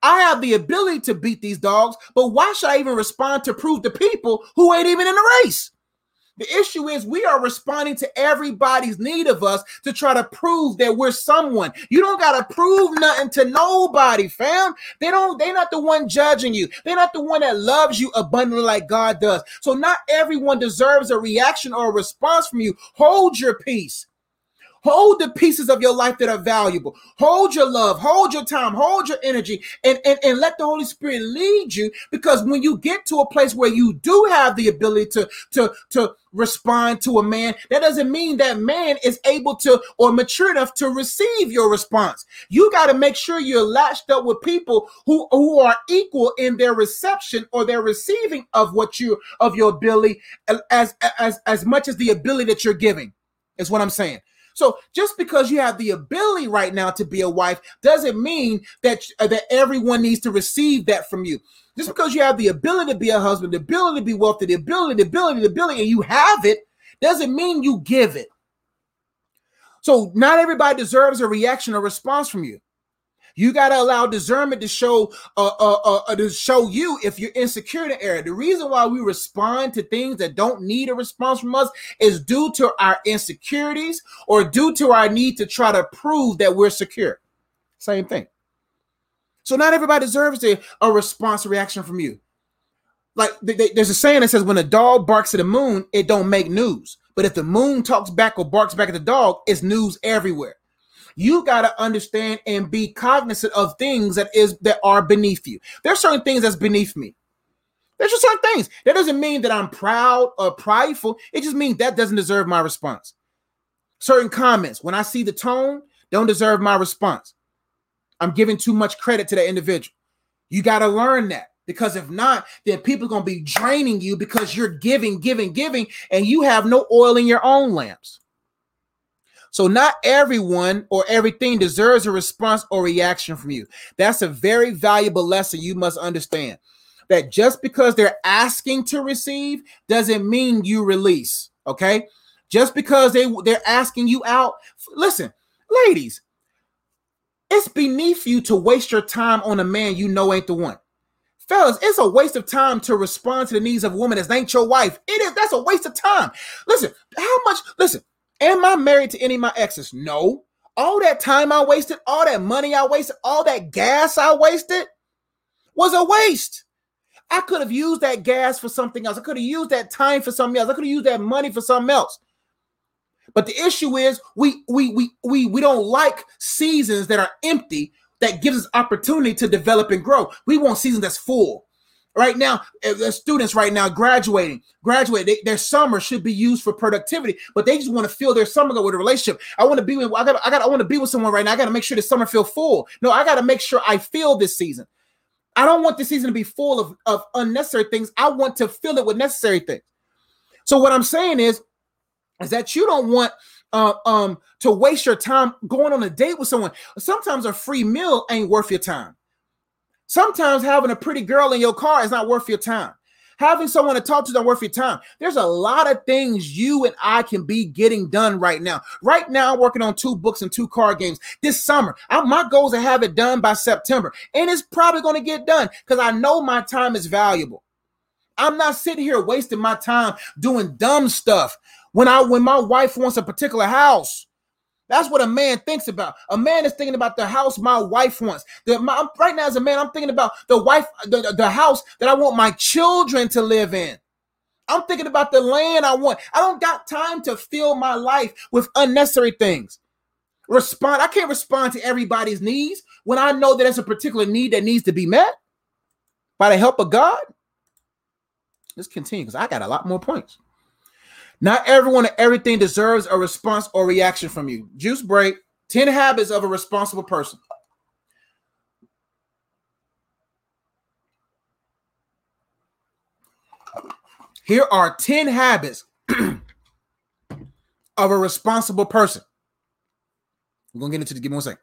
I have the ability to beat these dogs, but why should I even respond to prove to people who ain't even in the race? The issue is we are responding to everybody's need of us to try to prove that we're someone. You don't got to prove nothing to nobody, fam. They're not the one judging you. They're not the one that loves you abundantly like God does. So not everyone deserves a reaction or a response from you. Hold your peace. Hold the pieces of your life that are valuable. Hold your love, hold your time, hold your energy, and let the Holy Spirit lead you, because when you get to a place where you do have the ability to respond to a man, that doesn't mean that man is able to or mature enough to receive your response. You got to make sure you're latched up with people who are equal in their reception or their receiving of your ability as much as the ability that you're giving is what I'm saying. So just because you have the ability right now to be a wife doesn't mean that everyone needs to receive that from you. Just because you have the ability to be a husband, the ability to be wealthy, the ability, and you have it, doesn't mean you give it. So not everybody deserves a reaction or response from you. You got to allow discernment to show you if you're insecure in the area. The reason why we respond to things that don't need a response from us is due to our insecurities or due to our need to try to prove that we're secure. Same thing. So not everybody deserves a response or reaction from you. Like there's a saying that says when a dog barks at the moon, it don't make news. But if the moon talks back or barks back at the dog, it's news everywhere. You got to understand and be cognizant of things that are beneath you. There's certain things that's beneath me. There's just certain things. That doesn't mean that I'm proud or prideful. It just means that doesn't deserve my response. Certain comments, when I see the tone, don't deserve my response. I'm giving too much credit to that individual. You got to learn that, because if not, then people are going to be draining you because you're giving, and you have no oil in your own lamps. So not everyone or everything deserves a response or reaction from you. That's a very valuable lesson you must understand. That just because they're asking to receive doesn't mean you release, okay? Just because they're asking you out. Listen, ladies, it's beneath you to waste your time on a man you know ain't the one. Fellas, it's a waste of time to respond to the needs of a woman that ain't your wife. It is. That's a waste of time. Listen, am I married to any of my exes? No. All that time I wasted, all that money I wasted, all that gas I wasted was a waste. I could have used that gas for something else. I could have used that time for something else. I could have used that money for something else. But the issue is we don't like seasons that are empty, that gives us opportunity to develop and grow. We want seasons that's full. Right now, the students right now graduating, their summer should be used for productivity, but they just want to fill their summer with a relationship. I want to be with someone right now. I got to make sure the summer feel full. No, I got to make sure I fill this season. I don't want this season to be full of unnecessary things. I want to fill it with necessary things. So what I'm saying is that you don't want to waste your time going on a date with someone. Sometimes a free meal ain't worth your time. Sometimes having a pretty girl in your car is not worth your time. Having someone to talk to is not worth your time. There's a lot of things you and I can be getting done right now. Right now, I'm working on 2 books and 2 card games this summer. My goal is to have it done by September, and it's probably going to get done because I know my time is valuable. I'm not sitting here wasting my time doing dumb stuff when my wife wants a particular house. That's what a man thinks about. A man is thinking about the house my wife wants. Right now, as a man, I'm thinking about the house that I want my children to live in. I'm thinking about the land I want. I don't got time to fill my life with unnecessary things. I can't respond to everybody's needs when I know that there's a particular need that needs to be met by the help of God. Let's continue because I got a lot more points. Not everyone or everything deserves a response or reaction from you. Juice break. 10 habits of a responsible person. Here are 10 habits of a responsible person. We're going to get into this. Give me one second.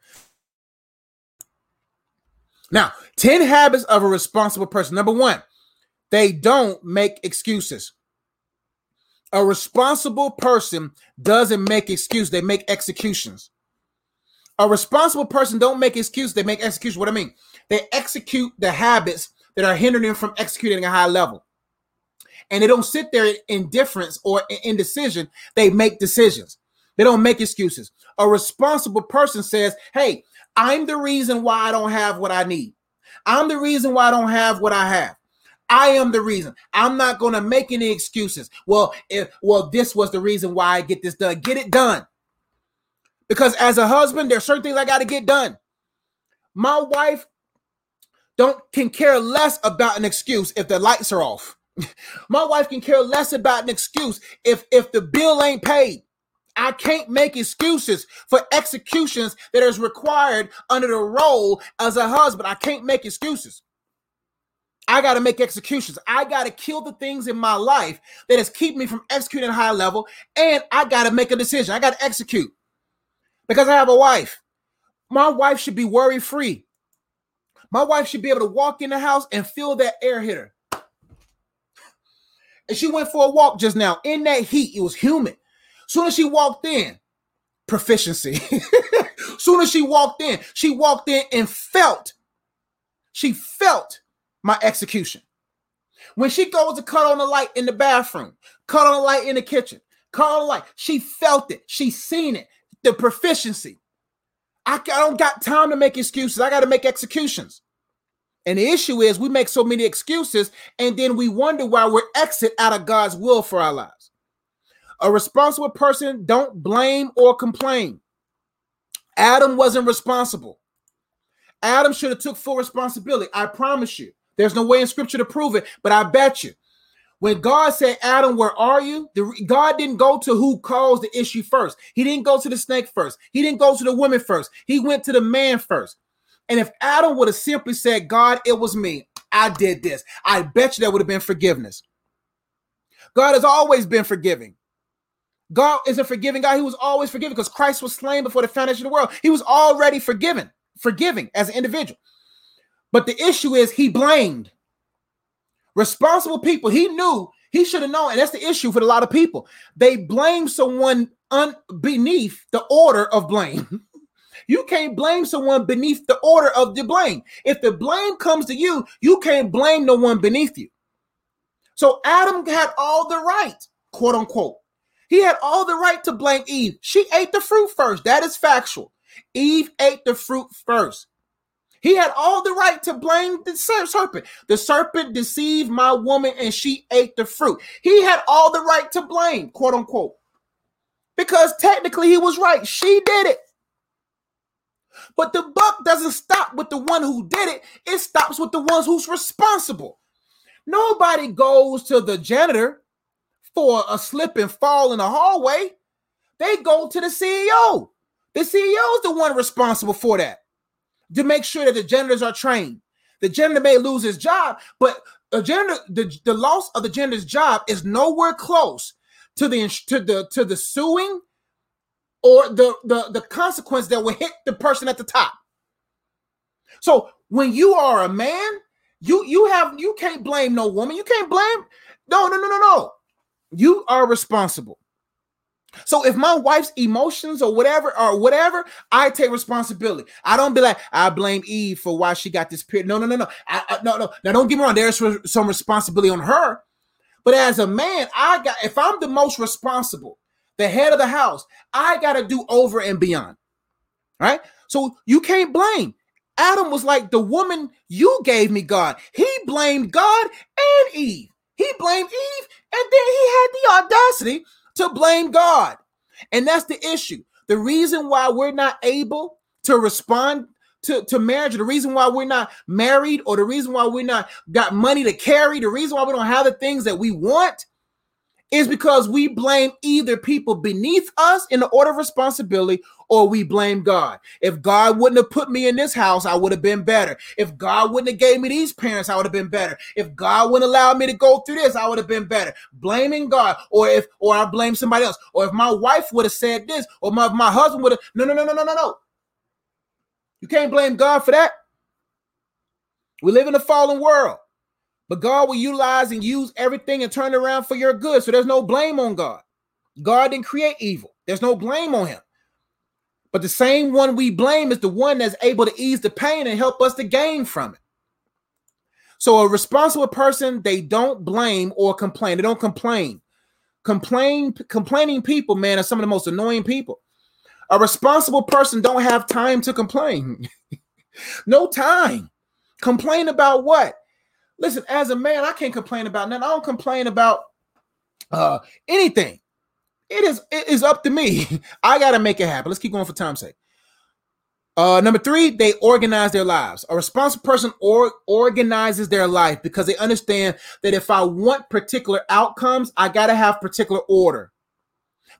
Now, 10 habits of a responsible person. Number 1, they don't make excuses. A responsible person doesn't make excuses. They make executions. A responsible person don't make excuses. They make executions. What I mean? They execute the habits that are hindering them from executing a high level. And they don't sit there in indifference or indecision. They make decisions. They don't make excuses. A responsible person says, hey, I'm the reason why I don't have what I need. I'm the reason why I don't have what I have. I am the reason. I'm not going to make any excuses. Well, this was the reason why I get this done. Get it done. Because as a husband, there are certain things I got to get done. My wife can care less about an excuse if the lights are off. My wife can care less about an excuse if the bill ain't paid. I can't make excuses for executions that is required under the role as a husband. I can't make excuses. I got to make executions. I got to kill the things in my life that is keeping me from executing at a high level. And I got to make a decision. I got to execute because I have a wife. My wife should be worry free. My wife should be able to walk in the house and feel that air hit her. And she went for a walk just now in that heat. It was humid. Soon as she walked in, proficiency. Soon as she walked in and felt my execution. When she goes to cut on the light in the bathroom, cut on the light in the kitchen, cut on the light, she felt it. She seen it. The proficiency. I don't got time to make excuses. I got to make executions. And the issue is we make so many excuses and then we wonder why we're exit out of God's will for our lives. A responsible person don't blame or complain. Adam wasn't responsible. Adam should have took full responsibility. I promise you. There's no way in scripture to prove it, but I bet you. When God said, Adam, where are you? God didn't go to who caused the issue first. He didn't go to the snake first. He didn't go to the woman first. He went to the man first. And if Adam would have simply said, God, it was me. I did this. I bet you there would have been forgiveness. God has always been forgiving. God is a forgiving God. He was always forgiving because Christ was slain before the foundation of the world. He was already forgiving as an individual. But the issue is he blamed. Responsible people, he knew, he should have known, and that's the issue for a lot of people. They blame someone beneath the order of blame. You can't blame someone beneath the order of the blame. If the blame comes to you, you can't blame no one beneath you. So Adam had all the right, quote unquote. He had all the right to blame Eve. She ate the fruit first. That is factual. Eve ate the fruit first. He had all the right to blame the serpent. The serpent deceived my woman and she ate the fruit. He had all the right to blame, quote unquote, because technically he was right. She did it. But the buck doesn't stop with the one who did it. It stops with the ones who's responsible. Nobody goes to the janitor for a slip and fall in the hallway. They go to the CEO. The CEO is the one responsible for that, to make sure that the janitors are trained. The janitor may lose his job, but the loss of the janitor's job is nowhere close to the suing or the consequence that will hit the person at the top. So when you are a man, you can't blame no woman. You can't blame no. You are responsible. So if my wife's emotions or whatever, I take responsibility. I don't be like, I blame Eve for why she got this period. No. No. Now, don't get me wrong. There's some responsibility on her. But as a man, if I'm the most responsible, the head of the house, I got to do over and beyond. Right? So you can't blame. Adam was like, the woman you gave me, God. He blamed God and Eve. He blamed Eve, and then he had the audacity to blame God. And that's the issue. The reason why we're not able to respond to marriage, the reason why we're not married, or the reason why we're not got money to carry, the reason why we don't have the things that we want, is because we blame either people beneath us in the order of responsibility, or we blame God. If God wouldn't have put me in this house, I would have been better. If God wouldn't have gave me these parents, I would have been better. If God wouldn't allow me to go through this, I would have been better. Blaming God, or I blame somebody else, or if my wife would have said this, or my husband would have, no. You can't blame God for that. We live in a fallen world. But God will utilize and use everything and turn around for your good. So there's no blame on God. God didn't create evil. There's no blame on him. But the same one we blame is the one that's able to ease the pain and help us to gain from it. So a responsible person, they don't blame or complain. They don't complain. Complaining people, man, are some of the most annoying people. A responsible person don't have time to complain. No time. Complain about what? Listen, as a man, I can't complain about nothing. I don't complain about anything. It is up to me. I got to make it happen. Let's keep going for time's sake. Number three, they organize their lives. A responsible person organizes their life because they understand that if I want particular outcomes, I got to have particular order.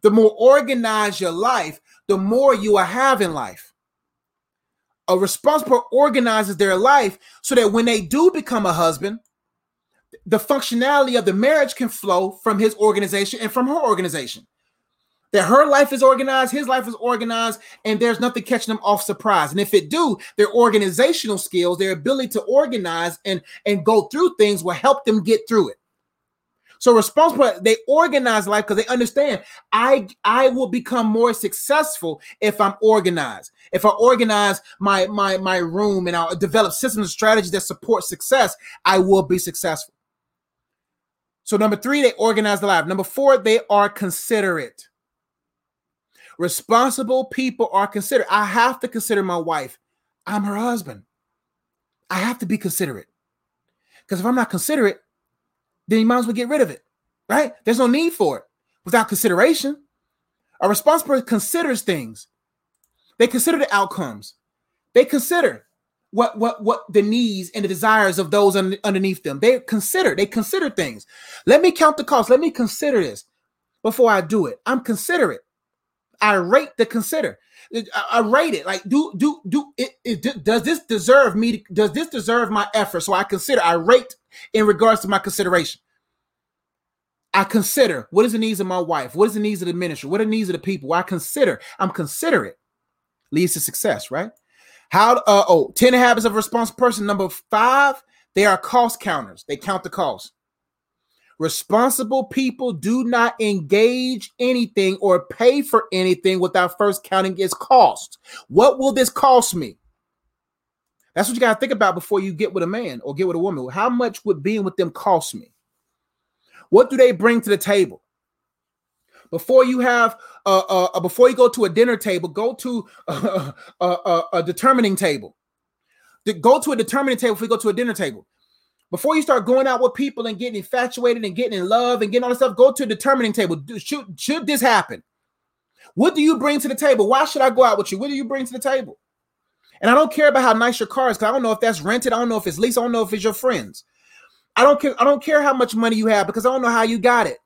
The more organized your life, the more you will have in life. A responsible organizes their life so that when they do become a husband, the functionality of the marriage can flow from his organization and from her organization. That her life is organized, his life is organized, and there's nothing catching them off surprise. And if it do, their organizational skills, their ability to organize and go through things will help them get through it. So responsible, they organize life because they understand I will become more successful if I'm organized. If I organize my room and I'll develop systems and strategies that support success, I will be successful. So number three, they organize their life. Number four, they are considerate. Responsible people are considerate. I have to consider my wife. I'm her husband. I have to be considerate. Because if I'm not considerate, then you might as well get rid of it, right? There's no need for it without consideration. A responsible person considers things. They consider the outcomes. They consider what the needs and the desires of those underneath them. They consider things. Let me count the cost. Let me consider this before I do it. I'm considerate. I rate the consider. I rate it. Like, does this deserve me? Does this deserve my effort? So I consider, I rate in regards to my consideration. I consider, what is the needs of my wife? What is the needs of the ministry? What are the needs of the people? I consider, I'm considerate. Leads to success, right? 10 habits of a responsible person. Number five, they are cost counters. They count the cost. Responsible people do not engage anything or pay for anything without first counting its cost. What will this cost me? That's what you got to think about before you get with a man or get with a woman. How much would being with them cost me? What do they bring to the table? Before you have, before you go to a dinner table, go to a determining table. Go to a determining table before you go to a dinner table. Before you start going out with people and getting infatuated and getting in love and getting all this stuff, go to a determining table. Should this happen? What do you bring to the table? Why should I go out with you? What do you bring to the table? And I don't care about how nice your car is, because I don't know if that's rented. I don't know if it's leased. I don't know if it's your friends. I don't care how much money you have because I don't know how you got it.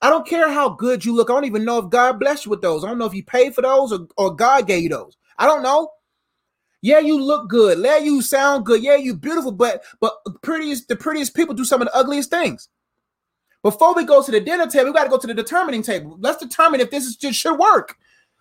I don't care how good you look. I don't even know if God blessed you with those. I don't know if you paid for those or God gave you those. I don't know. Yeah, you look good. Yeah, you sound good. Yeah, you beautiful, but the prettiest people do some of the ugliest things. Before we go to the dinner table, we got to go to the determining table. Let's determine if this should work.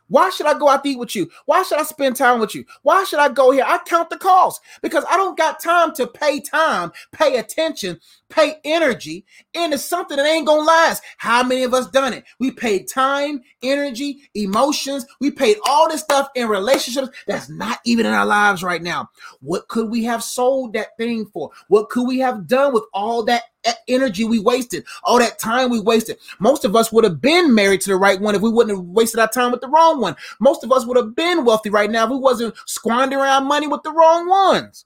Why should I go out to eat with you? Why should I spend time with you? Why should I go here? I count the cost because I don't got time to pay time, pay attention, pay energy into something that ain't going to last. How many of us done it? We paid time, energy, emotions. We paid all this stuff in relationships that's not even in our lives right now. What could we have sold that thing for? What could we have done with all that energy we wasted, all that time we wasted? Most of us would have been married to the right one if we wouldn't have wasted our time with the wrong one. Most of us would have been wealthy right now if we wasn't squandering our money with the wrong ones.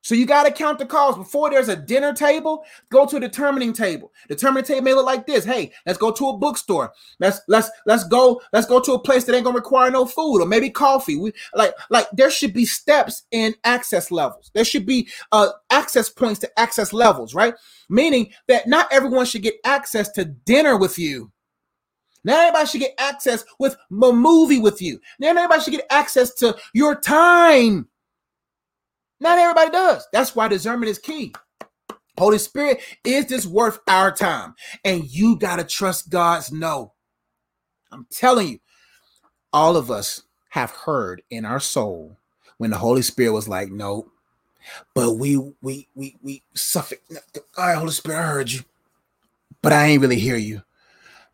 So you got to count the cost. Before there's a dinner table, go to a determining table. Determining table may look like this. Hey, let's go to a bookstore. Let's go to a place that ain't gonna require no food or maybe coffee. We like there should be steps in access levels. There should be access points to access levels, right? Meaning that not everyone should get access to dinner with you. Not everybody should get access with a movie with you. Not everybody should get access to your time. Not everybody does. That's why discernment is key. Holy Spirit, is this worth our time? And you got to trust God's no. I'm telling you, all of us have heard in our soul when the Holy Spirit was like, no, but we suffered. All right, Holy Spirit, I heard you, but I ain't really hear you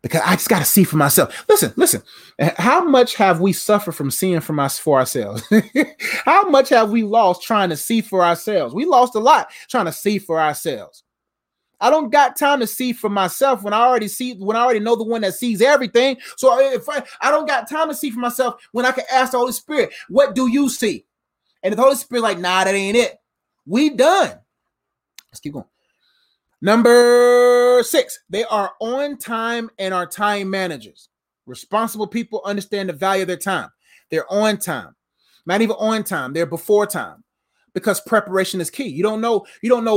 because I just got to see for myself. Listen, how much have we suffered from seeing for ourselves? How much have we lost trying to see for ourselves? We lost a lot trying to see for ourselves. I don't got time to see for myself when I already know the one that sees everything. So if I don't got time to see for myself when I can ask the Holy Spirit, what do you see? And the Holy Spirit like, nah, that ain't it. We done. Let's keep going. Number 6, they are on time and are time managers. Responsible people understand the value of their time. They're on time, not even on time. They're before time because preparation is key. You don't know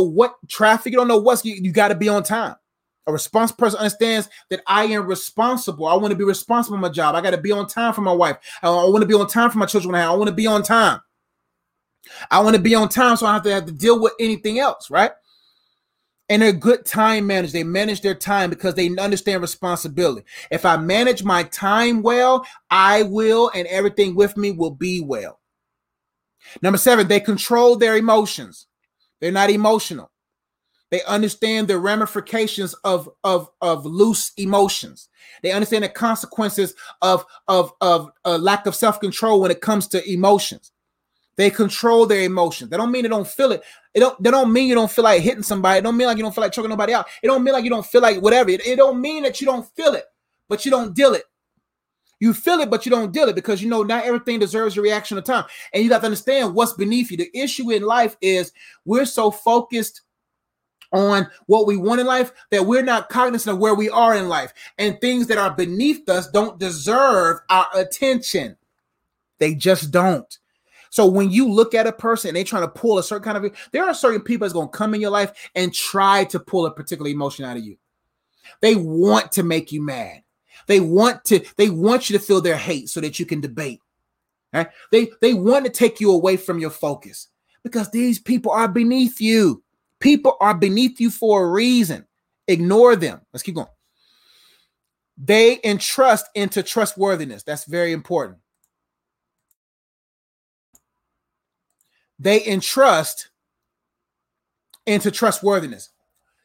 what traffic, you don't know what's, you got to be on time. A responsible person understands that I am responsible. I want to be responsible for my job. I got to be on time for my wife. I want to be on time for my children. I want to be on time. I want to be on time so I don't have to deal with anything else, right? And they're good time managers. They manage their time because they understand responsibility. If I manage my time well, I will, and everything with me will be well. Number 7, they control their emotions. They're not emotional. They understand the ramifications of loose emotions. They understand the consequences of lack of self-control when it comes to emotions. They control their emotions. That don't mean they don't feel it. That don't mean you don't feel like hitting somebody. It don't mean like you don't feel like choking nobody out. It don't mean like you don't feel like whatever. It don't mean that you don't feel it, but you don't deal it. You feel it, but you don't deal it because you know not everything deserves a reaction of time. And you got to understand what's beneath you. The issue in life is we're so focused on what we want in life that we're not cognizant of where we are in life. And things that are beneath us don't deserve our attention. They just don't. So when you look at a person and they're trying to pull a certain kind of, there are certain people that's going to come in your life and try to pull a particular emotion out of you. They want to make you mad. They want you to feel their hate so that you can debate. Right? They want to take you away from your focus because these people are beneath you. People are beneath you for a reason. Ignore them. Let's keep going. They entrust into trustworthiness. That's very important. They entrust into trustworthiness.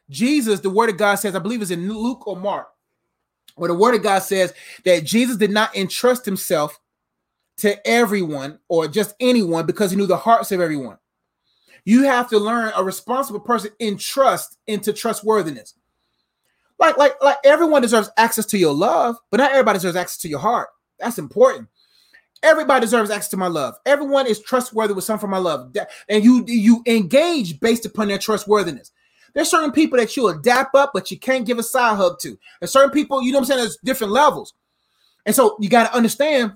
Jesus, the word of God says, I believe it's in Luke or Mark, where the word of God says that Jesus did not entrust himself to everyone or just anyone because he knew the hearts of everyone. You have to learn a responsible person entrusts into trustworthiness. Like everyone deserves access to your love, but not everybody deserves access to your heart. That's important. Everybody deserves access to my love. Everyone is trustworthy with some for my love. And you engage based upon their trustworthiness. There's certain people that you'll dap up, but you can't give a side hug to. There's certain people, you know what I'm saying, there's different levels. And so you got to understand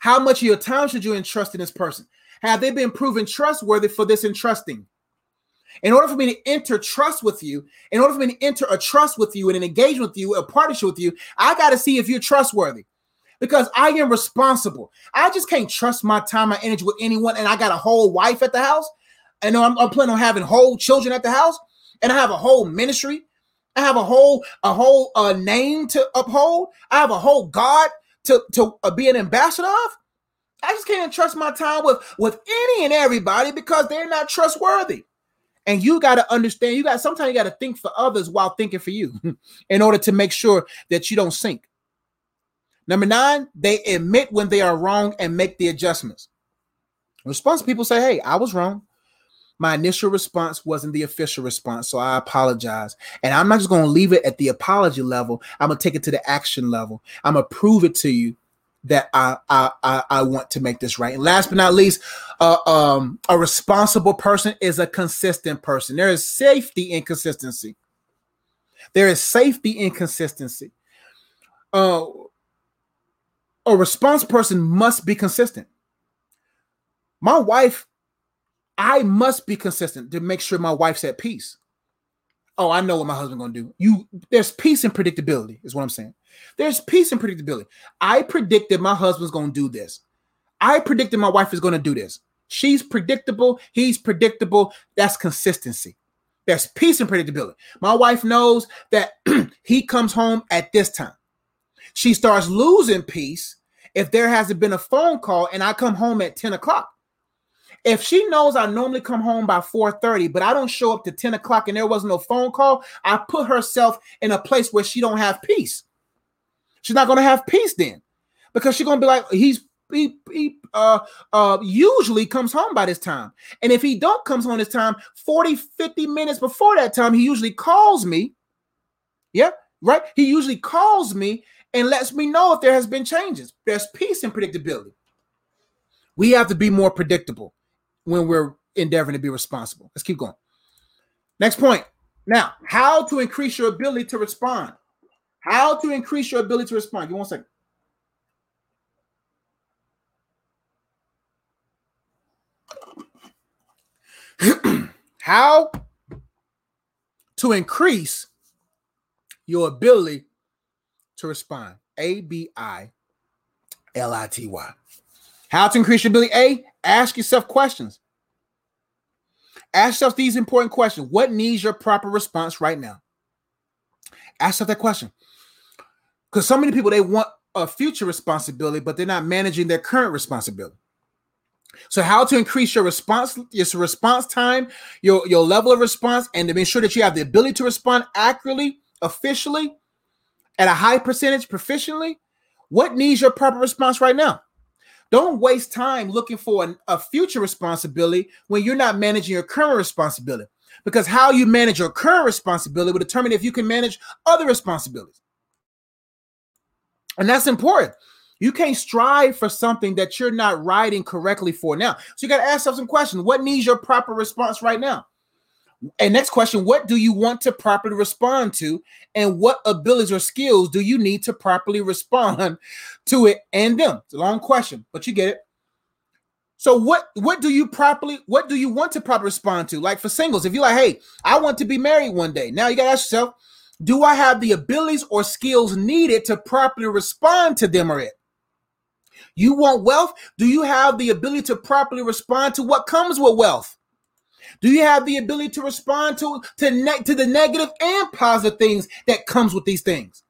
how much of your time should you entrust in this person? Have they been proven trustworthy for this entrusting? In order for me to enter trust with you, in order for me to enter a trust with you and an engagement with you, a partnership with you, I got to see if you're trustworthy, because I am responsible. I just can't trust my time, my energy with anyone. And I got a whole wife at the house. I know I'm planning on having whole children at the house, and I have a whole ministry. I have a whole name to uphold. I have a whole God to be an ambassador of. I just can't trust my time with any and everybody because they're not trustworthy. And you got to understand, sometimes you got to think for others while thinking for you in order to make sure that you don't sink. Number 9, they admit when they are wrong and make the adjustments. Responsible people say, hey, I was wrong. My initial response wasn't the official response, so I apologize. And I'm not just going to leave it at the apology level. I'm going to take it to the action level. I'm going to prove it to you that I want to make this right. And last but not least, a responsible person is a consistent person. There is safety in consistency. A responsible person must be consistent. My wife, I must be consistent to make sure my wife's at peace. Oh, I know what my husband's going to do. There's peace and predictability is what I'm saying. There's peace and predictability. I predicted my husband's going to do this. I predicted my wife is going to do this. She's predictable. He's predictable. That's consistency. There's peace and predictability. My wife knows that he comes home at this time. She starts losing peace if there hasn't been a phone call and I come home at 10 o'clock. If she knows I normally come home by 4:30, but I don't show up to 10 o'clock and there wasn't no phone call, I put herself in a place where she don't have peace. She's not going to have peace then, because she's going to be like, he usually comes home by this time. And if he don't come home this time, 40, 50 minutes before that time, he usually calls me. Yeah, right. He usually calls me and lets me know if there has been changes. There's peace and predictability. We have to be more predictable when we're endeavoring to be responsible. Let's keep going. Next point. Now, how to increase your ability to respond. How to increase your ability to respond. Give me one second. How to increase your ability to respond. ABILITY. How to increase your ability. A, ask yourself questions. Ask yourself these important questions. What needs your proper response right now? Ask yourself that question. Because so many people, they want a future responsibility, but they're not managing their current responsibility. So how to increase your response time, your level of response, and to make sure that you have the ability to respond accurately, officially, at a high percentage, proficiently. What needs your proper response right now? Don't waste time looking for a future responsibility when you're not managing your current responsibility, because how you manage your current responsibility will determine if you can manage other responsibilities. And that's important. You can't strive for something that you're not riding correctly for now. So you got to ask yourself some questions. What needs your proper response right now? And next question, what do you want to properly respond to? And what abilities or skills do you need to properly respond to it and them? It's a long question, but you get it. So what do you want to properly respond to? Like for singles, if you're like, hey, I want to be married one day. Now you got to ask yourself, do I have the abilities or skills needed to properly respond to them or it? You want wealth? Do you have the ability to properly respond to what comes with wealth? Do you have the ability to respond to the negative and positive things that comes with these things?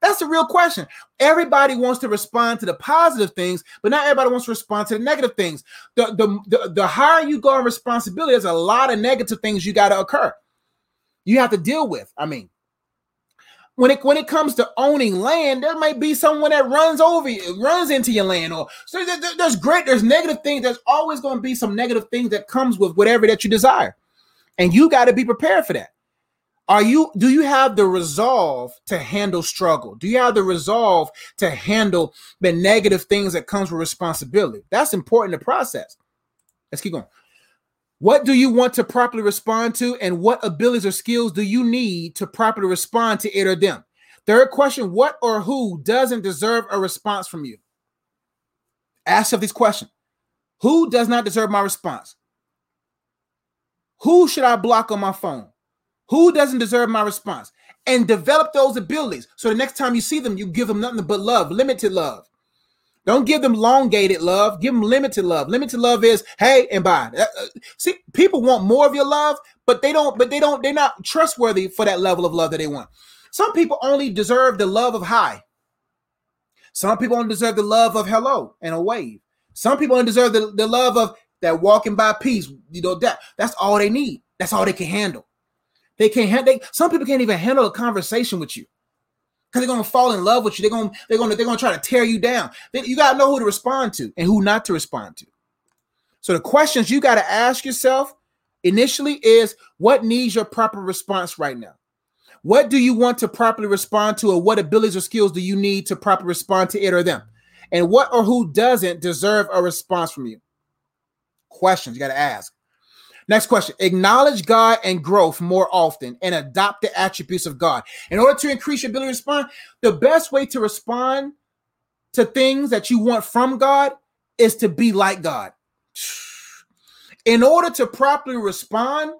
That's the real question. Everybody wants to respond to the positive things, but not everybody wants to respond to the negative things. The higher you go in responsibility, there's a lot of negative things you got to occur. You have to deal with. I mean, when it comes to owning land, there might be someone that runs into your land, or so there's negative things. There's always going to be some negative things that comes with whatever that you desire, and you got to be prepared for that. Do you have the resolve to handle struggle? Do you have the resolve to handle the negative things that comes with responsibility? That's important to process. Let's keep going. What do you want to properly respond to, and what abilities or skills do you need to properly respond to it or them? Third question, what or who doesn't deserve a response from you? Ask yourself this question. Who does not deserve my response? Who should I block on my phone? Who doesn't deserve my response? And develop those abilities. So the next time you see them, you give them nothing but love, limited love. Don't give them elongated love. Give them limited love. Limited love is, hey, and bye. See, people want more of your love, but they're not trustworthy for that level of love that they want. Some people only deserve the love of hi. Some people only deserve the love of hello and a wave. Some people only deserve the love of that walking by peace. You know, that's all they need. That's all they can handle. Some people can't even handle a conversation with you because they're gonna fall in love with you. They're gonna try to tear you down. You gotta know who to respond to and who not to respond to. So the questions you gotta ask yourself initially is, what needs your proper response right now? What do you want to properly respond to, or what abilities or skills do you need to properly respond to it or them? And what or who doesn't deserve a response from you? Questions you gotta ask. Next question, acknowledge God and growth more often and adopt the attributes of God. In order to increase your ability to respond, the best way to respond to things that you want from God is to be like God. In order to properly respond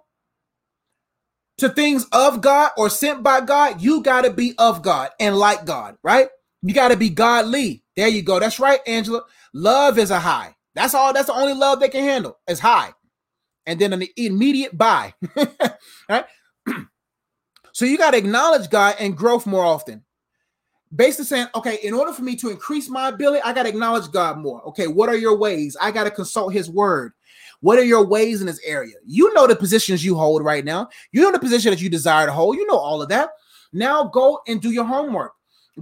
to things of God or sent by God, you got to be of God and like God, right? You got to be godly. There you go. That's right, Angela. Love is a high. That's all. That's the only love they can handle is high. And then an immediate buy. Right? So you got to acknowledge God and growth more often. Basically saying, okay, in order for me to increase my ability, I got to acknowledge God more. Okay, what are your ways? I got to consult his word. What are your ways in this area? You know the positions you hold right now. You know the position that you desire to hold. You know all of that. Now go and do your homework.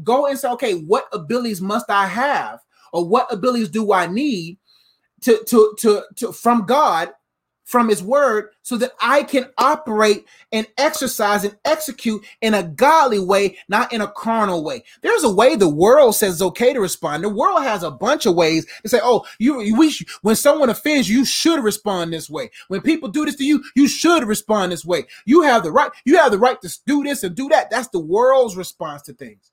Go and say, okay, what abilities must I have? Or what abilities do I need to from God, from his word, so that I can operate and exercise and execute in a godly way, not in a carnal way. There's a way the world says it's okay to respond. The world has a bunch of ways to say, oh, when someone offends you, you should respond this way. When people do this to you, you should respond this way. You have the right to do this and do that. That's the world's response to things.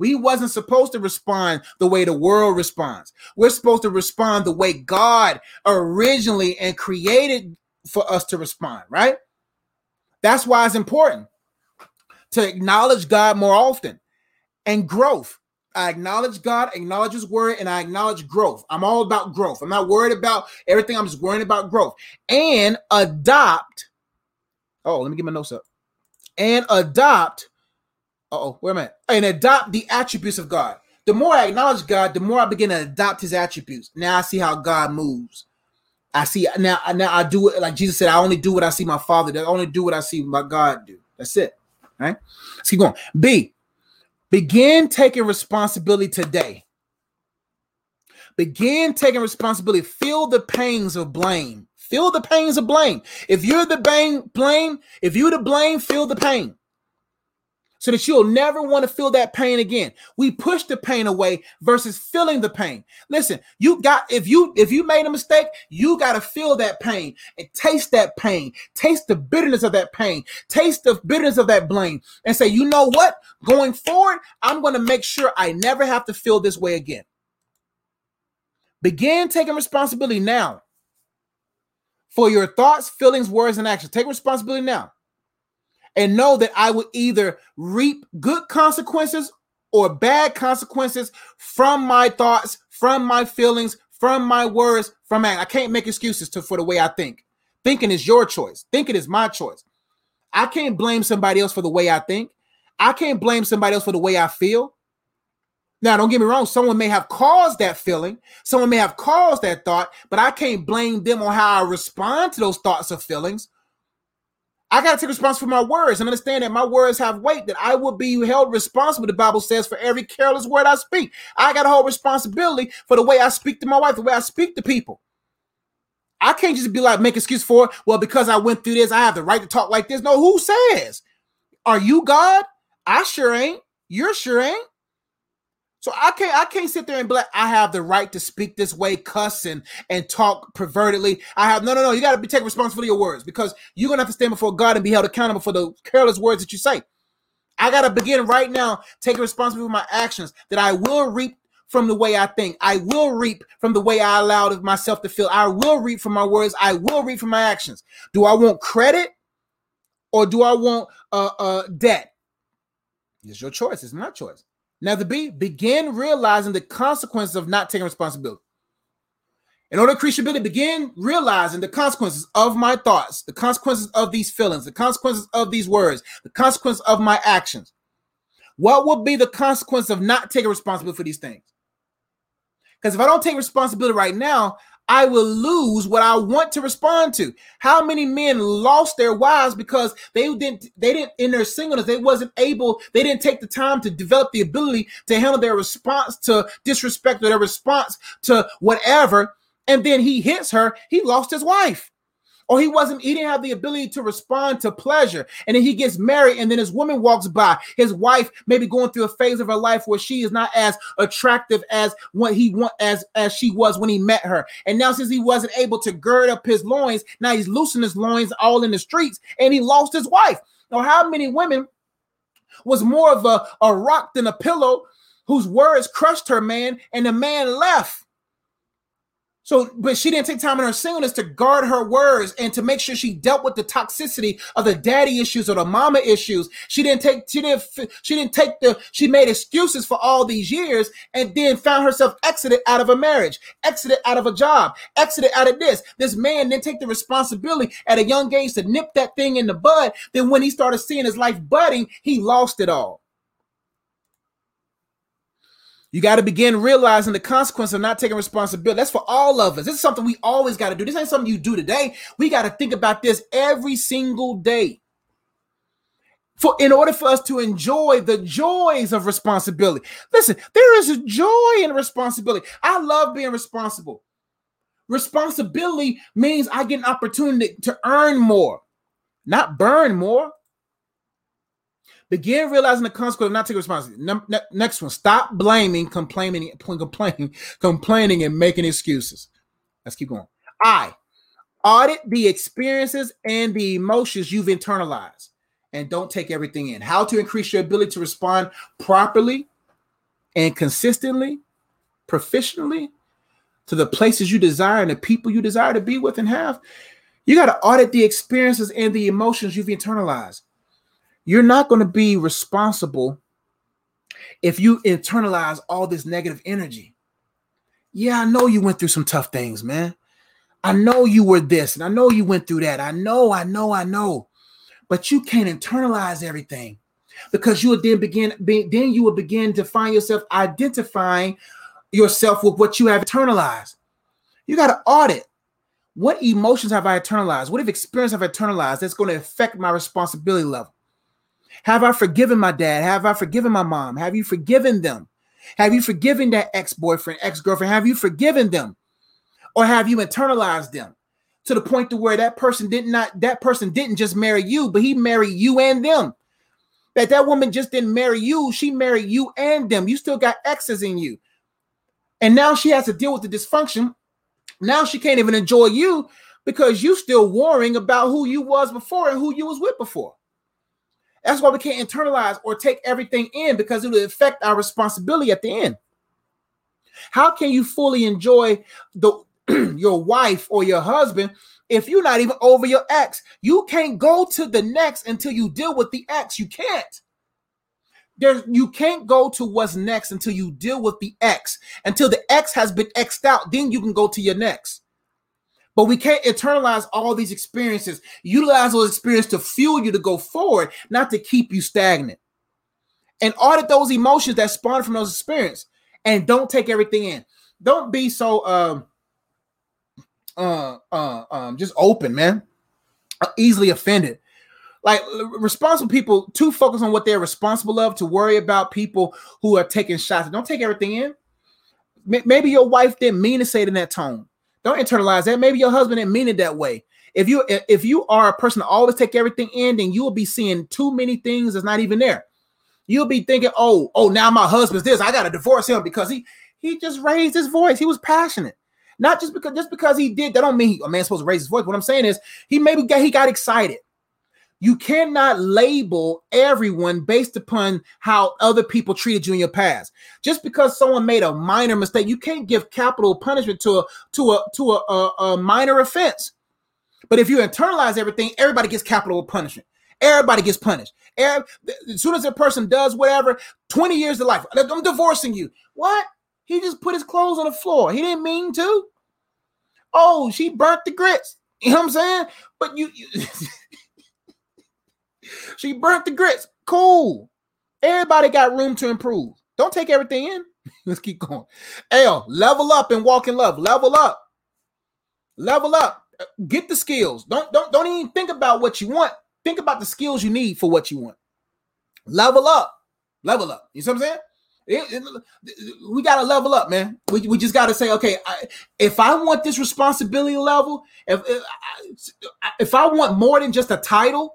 We wasn't supposed to respond the way the world responds. We're supposed to respond the way God originally and created for us to respond, right? That's why it's important to acknowledge God more often and growth. I acknowledge God, acknowledge his word, and I acknowledge growth. I'm all about growth. I'm not worried about everything. I'm just worried about growth. And adopt. Oh, let me get my notes up. And adopt. Uh-oh, where am I? And adopt the attributes of God. The more I acknowledge God, the more I begin to adopt his attributes. Now I see how God moves. I see now I do it like Jesus said, I only do what I see my Father do. I only do what I see my God do. That's it. All right? Let's keep going. B, begin taking responsibility today. Begin taking responsibility. Feel the pains of blame. Feel the pains of blame. If you're the blame, if you're to blame, feel the pain, so that you'll never want to feel that pain again. We push the pain away versus feeling the pain. Listen, if you made a mistake, you got to feel that pain and taste that pain. Taste the bitterness of that pain. Taste the bitterness of that blame and say, you know what? Going forward, I'm going to make sure I never have to feel this way again. Begin taking responsibility now for your thoughts, feelings, words, and actions. Take responsibility now. And know that I will either reap good consequences or bad consequences from my thoughts, from my feelings, from my words, from action. I can't make excuses for the way I think. Thinking is your choice. Thinking is my choice. I can't blame somebody else for the way I think. I can't blame somebody else for the way I feel. Now, don't get me wrong. Someone may have caused that feeling. Someone may have caused that thought, but I can't blame them on how I respond to those thoughts or feelings. I got to take responsibility for my words and understand that my words have weight, that I will be held responsible, the Bible says, for every careless word I speak. I got to hold responsibility for the way I speak to my wife, the way I speak to people. I can't just be like, make excuse for, well, because I went through this, I have the right to talk like this. No, who says? Are you God? I sure ain't. You're sure ain't. So I can't sit there and be like, I have the right to speak this way, cuss and talk pervertedly. No, you got to be taking responsibility for your words, because you're going to have to stand before God and be held accountable for the careless words that you say. I got to begin right now taking responsibility for my actions, that I will reap from the way I think. I will reap from the way I allowed myself to feel. I will reap from my words. I will reap from my actions. Do I want credit or do I want debt? It's your choice. It's my choice. Now, the B, begin realizing the consequences of not taking responsibility. In order to increase your ability, begin realizing the consequences of my thoughts, the consequences of these feelings, the consequences of these words, the consequences of my actions. What will be the consequence of not taking responsibility for these things? Because if I don't take responsibility right now, I will lose what I want to respond to. How many men lost their wives because they didn't in their singleness, they didn't take the time to develop the ability to handle their response to disrespect or their response to whatever. And then he hits her, he lost his wife. Or he didn't have the ability to respond to pleasure. And then he gets married and then his woman walks by. His wife maybe going through a phase of her life where she is not as attractive as what he want as she was when he met her. And now since he wasn't able to gird up his loins, now he's loosening his loins all in the streets and he lost his wife. Now how many women was more of a rock than a pillow whose words crushed her man and the man left? So, but she didn't take time in her singleness to guard her words and to make sure she dealt with the toxicity of the daddy issues or the mama issues. She made excuses for all these years and then found herself exited out of a marriage, exited out of a job, exited out of this. This man didn't take the responsibility at a young age to nip that thing in the bud. Then when he started seeing his life budding, he lost it all. You got to begin realizing the consequence of not taking responsibility. That's for all of us. This is something we always got to do. This ain't something you do today. We got to think about this every single day. In order for us to enjoy the joys of responsibility. Listen, there is a joy in responsibility. I love being responsible. Responsibility means I get an opportunity to earn more, not burn more. Begin realizing the consequence of not taking responsibility. Next one, stop blaming, complaining, and making excuses. Let's keep going. I, audit the experiences and the emotions you've internalized and don't take everything in. How to increase your ability to respond properly and consistently, proficiently to the places you desire and the people you desire to be with and have. You got to audit the experiences and the emotions you've internalized. You're not going to be responsible if you internalize all this negative energy. Yeah, I know you went through some tough things, man. I know you were this, and I know you went through that. I know. But you can't internalize everything because you will then begin to find yourself identifying yourself with what you have internalized. You got to audit. What emotions have I internalized? What experience have I internalized that's going to affect my responsibility level? Have I forgiven my dad? Have I forgiven my mom? Have you forgiven them? Have you forgiven that ex-boyfriend, ex-girlfriend? Have you forgiven them? Or have you internalized them to the point to where that person didn't just marry you, but he married you and them? That woman just didn't marry you. She married you and them. You still got exes in you. And now she has to deal with the dysfunction. Now she can't even enjoy you because you still worrying about who you was before and who you was with before. That's why we can't internalize or take everything in because it will affect our responsibility at the end. How can you fully enjoy your wife or your husband if you're not even over your ex? You can't go to the next until you deal with the ex. You can't. You can't go to what's next until you deal with the ex. Until the ex has been exed out, then you can go to your next. But we can't internalize all these experiences. Utilize those experiences to fuel you to go forward, not to keep you stagnant. And audit those emotions that spawn from those experiences. And don't take everything in. Don't be so just open, man. Easily offended. Like responsible people too focus on what they're responsible of to worry about people who are taking shots. Don't take everything in. Maybe your wife didn't mean to say it in that tone. Don't internalize that. Maybe your husband didn't mean it that way. If you are a person to always take everything in, then you will be seeing too many things that's not even there. You'll be thinking, oh, now my husband's this. I got to divorce him because he just raised his voice. He was passionate. Not just because he did. That don't mean a man's supposed to raise his voice. What I'm saying is he got excited. You cannot label everyone based upon how other people treated you in your past. Just because someone made a minor mistake, you can't give capital punishment to a minor offense. But if you internalize everything, everybody gets capital punishment. Everybody gets punished. As soon as a person does whatever, 20 years of life, I'm divorcing you. What? He just put his clothes on the floor. He didn't mean to. Oh, she burnt the grits. You know what I'm saying? But you she burnt the grits. Cool. Everybody got room to improve. Don't take everything in. Let's keep going. L, level up and walk in love. Level up. Level up. Get the skills. Don't even think about what you want. Think about the skills you need for what you want. Level up. Level up. You see what I'm saying? We got to level up, man. We just got to say, okay, if I want this responsibility level, if I want more than just a title,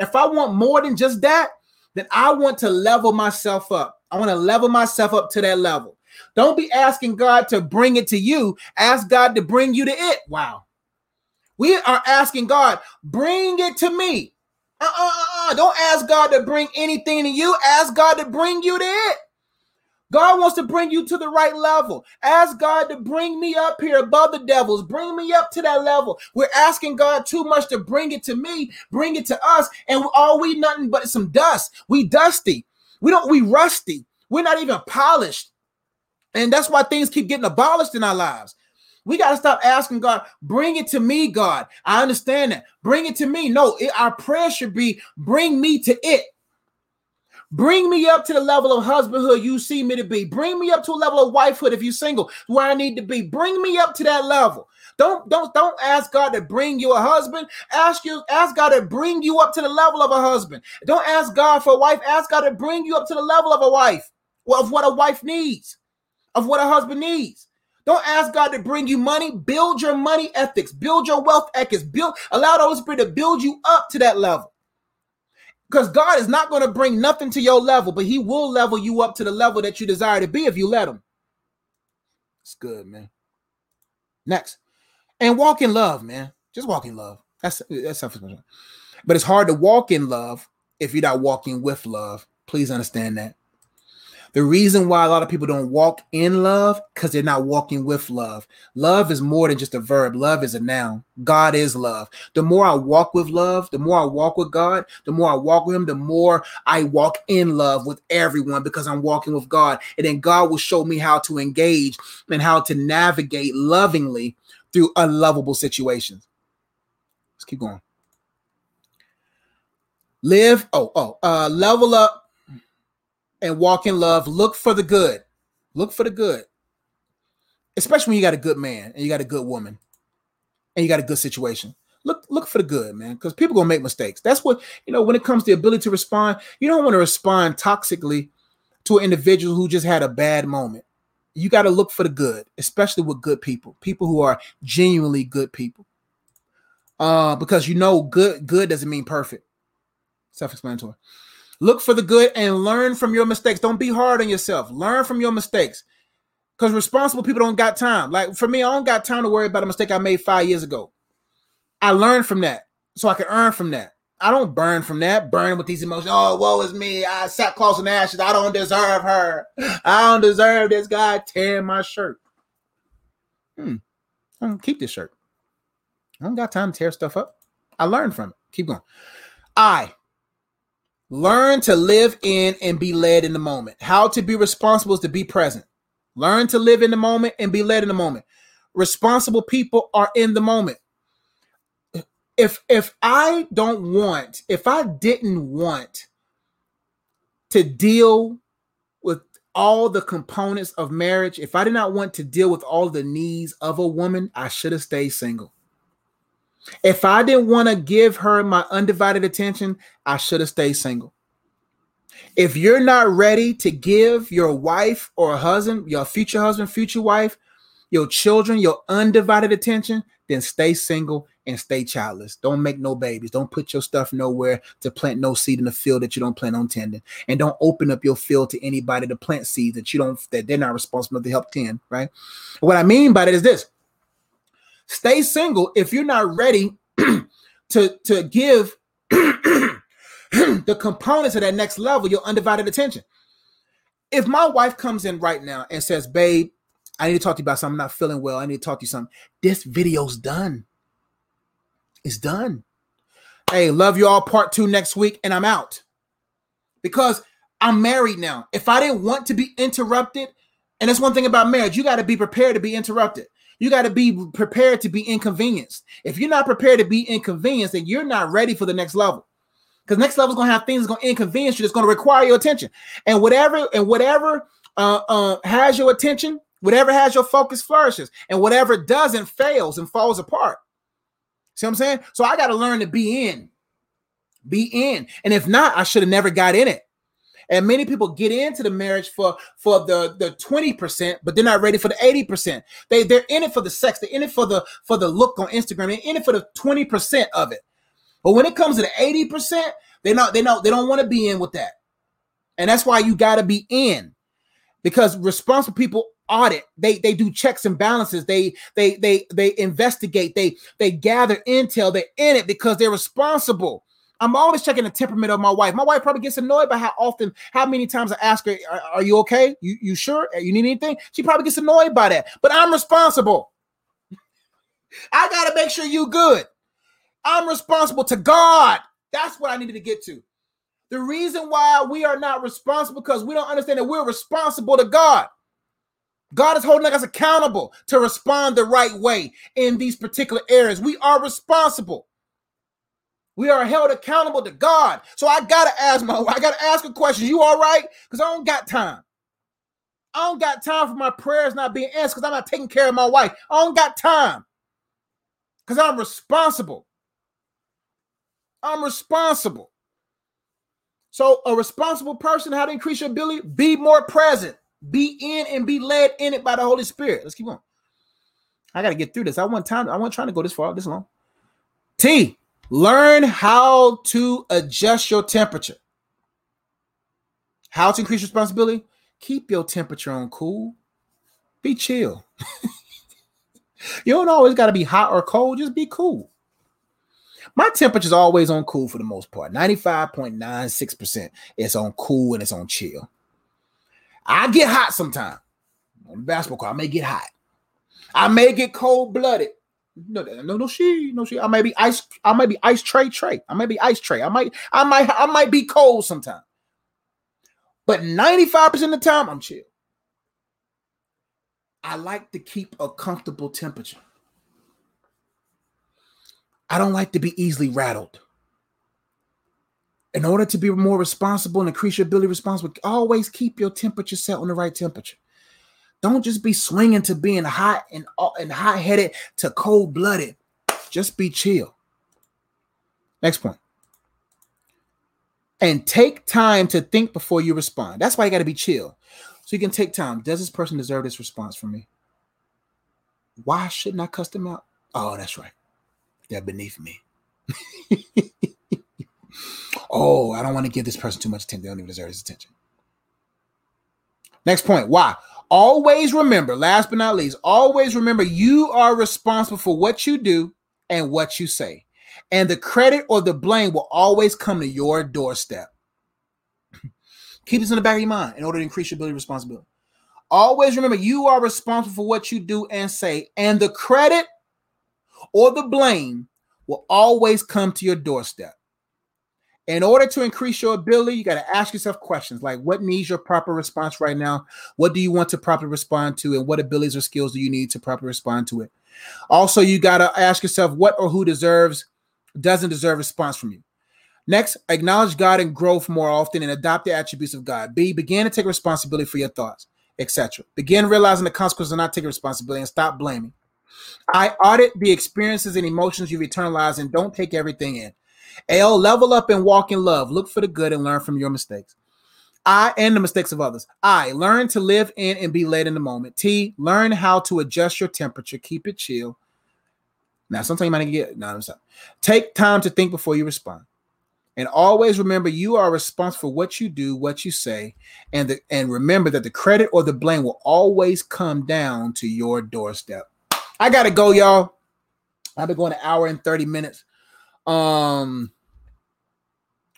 if I want more than just that, then I want to level myself up. I want to level myself up to that level. Don't be asking God to bring it to you. Ask God to bring you to it. Wow. We are asking God, bring it to me. Don't ask God to bring anything to you. Ask God to bring you to it. God wants to bring you to the right level. Ask God to bring me up here above the devils. Bring me up to that level. We're asking God too much to bring it to me, bring it to us, and all we nothing but some dust. We dusty. We rusty. We're not even polished. And that's why things keep getting abolished in our lives. We got to stop asking God, bring it to me, God. I understand that. Bring it to me. No, our prayer should be, bring me to it. Bring me up to the level of husbandhood you see me to be. Bring me up to a level of wifehood if you're single, where I need to be. Bring me up to that level. Don't ask God to bring you a husband. Ask God to bring you up to the level of a husband. Don't ask God for a wife. Ask God to bring you up to the level of a wife, of what a wife needs, of what a husband needs. Don't ask God to bring you money. Build your money ethics. Build your wealth ethics. Allow the Holy Spirit to build you up to that level. Because God is not going to bring nothing to your level, but he will level you up to the level that you desire to be if you let him. It's good, man. Next. And walk in love, man. Just walk in love. That's self-explanatory. But it's hard to walk in love if you're not walking with love. Please understand that. The reason why a lot of people don't walk in love because they're not walking with love. Love is more than just a verb. Love is a noun. God is love. The more I walk with love, the more I walk with God, the more I walk with him, the more I walk in love with everyone because I'm walking with God. And then God will show me how to engage and how to navigate lovingly through unlovable situations. Let's keep going. Level up. And walk in love. Look for the good. Look for the good. Especially when you got a good man and you got a good woman and you got a good situation. Look for the good, man, because people going to make mistakes. That's what, when it comes to the ability to respond, you don't want to respond toxically to an individual who just had a bad moment. You got to look for the good, especially with good people, people who are genuinely good people. Because good doesn't mean perfect. Self-explanatory. Look for the good and learn from your mistakes. Don't be hard on yourself. Learn from your mistakes because responsible people don't got time. Like for me, I don't got time to worry about a mistake I made 5 years ago. I learned from that so I can earn from that. I don't burn from that. Burn with these emotions. Oh, woe is me. I sat close in ashes. I don't deserve her. I don't deserve this guy tearing my shirt. I'm going to keep this shirt. I don't got time to tear stuff up. I learned from it. Keep going. Learn to live in and be led in the moment. How to be responsible is to be present. Learn to live in the moment and be led in the moment. Responsible people are in the moment. If I didn't want to deal with all the components of marriage, if I did not want to deal with all the needs of a woman, I should have stayed single. If I didn't want to give her my undivided attention, I should have stayed single. If you're not ready to give your wife or husband, your future husband, future wife, your children, your undivided attention, then stay single and stay childless. Don't make no babies. Don't put your stuff nowhere to plant no seed in the field that you don't plan on tending. And don't open up your field to anybody to plant seeds that they're not responsible to help tend, right? What I mean by that is this. Stay single if you're not ready to give the components of that next level, your undivided attention. If my wife comes in right now and says, babe, I need to talk to you about something. I'm not feeling well. I need to talk to you something. This video's done. It's done. Hey, love you all. Part 2 next week. And I'm out because I'm married now. If I didn't want to be interrupted, and that's one thing about marriage, you got to be prepared to be interrupted. You got to be prepared to be inconvenienced. If you're not prepared to be inconvenienced, then you're not ready for the next level. Because next level is going to have things that's going to inconvenience you, that's going to require your attention. And whatever has your attention, whatever has your focus flourishes. And whatever doesn't fails and falls apart. See what I'm saying? So I got to learn to be in. Be in. And if not, I should have never got in it. And many people get into the marriage for the 20%, but they're not ready for the 80%. They're in it for the sex. They're in it for the look on Instagram. They're in it for the 20% of it. But when it comes to the 80%, they don't want to be in with that. And that's why you got to be in, because responsible people audit. They do checks and balances. They investigate. They gather intel. They're in it because they're responsible. I'm always checking the temperament of my wife. My wife probably gets annoyed by how many times I ask her, are you okay? You sure? You need anything? She probably gets annoyed by that, but I'm responsible. I got to make sure you good. I'm responsible to God. That's what I needed to get to. The reason why we are not responsible because we don't understand that we're responsible to God. God is holding us accountable to respond the right way in these particular areas. We are responsible. We are held accountable to God. So I gotta ask a question. You all right? Because I don't got time. I don't got time for my prayers not being answered because I'm not taking care of my wife. I don't got time because I'm responsible. I'm responsible. So a responsible person, how to increase your ability? Be more present. Be in and be led in it by the Holy Spirit. Let's keep on. I gotta get through this. I wasn't trying to go this far, this long. T. Learn how to adjust your temperature. How to increase responsibility? Keep your temperature on cool. Be chill. You don't always got to be hot or cold. Just be cool. My temperature's always on cool for the most part. 95.96%. It's on cool and it's on chill. I get hot sometimes. On the basketball court, I may get hot. I may get cold-blooded. No, I might be ice. I might be ice tray. I might be ice tray. I might be cold sometimes. But 95% of the time, I'm chill. I like to keep a comfortable temperature. I don't like to be easily rattled. In order to be more responsible and increase your ability to be responsible, always keep your temperature set on the right temperature. Don't just be swinging to being hot and hot-headed to cold-blooded. Just be chill. Next point. And take time to think before you respond. That's why you got to be chill. So you can take time. Does this person deserve this response from me? Why shouldn't I cuss them out? Oh, that's right. They're beneath me. Oh, I don't want to give this person too much attention. They don't even deserve this attention. Next point. Why? Always remember, last but not least, always remember you are responsible for what you do and what you say. And the credit or the blame will always come to your doorstep. Keep this in the back of your mind in order to increase your ability and responsibility. Always remember you are responsible for what you do and say. And the credit or the blame will always come to your doorstep. In order to increase your ability, you got to ask yourself questions like, what needs your proper response right now? What do you want to properly respond to? And what abilities or skills do you need to properly respond to it? Also, you got to ask yourself what or who doesn't deserve response from you. Next, acknowledge God and growth more often and adopt the attributes of God. B, begin to take responsibility for your thoughts, etc. Begin realizing the consequences of not taking responsibility and stop blaming. I, audit the experiences and emotions you've internalized and don't take everything in. L, level up and walk in love. Look for the good and learn from your mistakes. I, and the mistakes of others. I, learn to live in and be led in the moment. T, learn how to adjust your temperature. Keep it chill. Now, sometimes you might get, no, I'm sorry. Take time to think before you respond. And always remember you are responsible for what you do, what you say. And remember that the credit or the blame will always come down to your doorstep. I got to go, y'all. I've been going an hour and 30 minutes.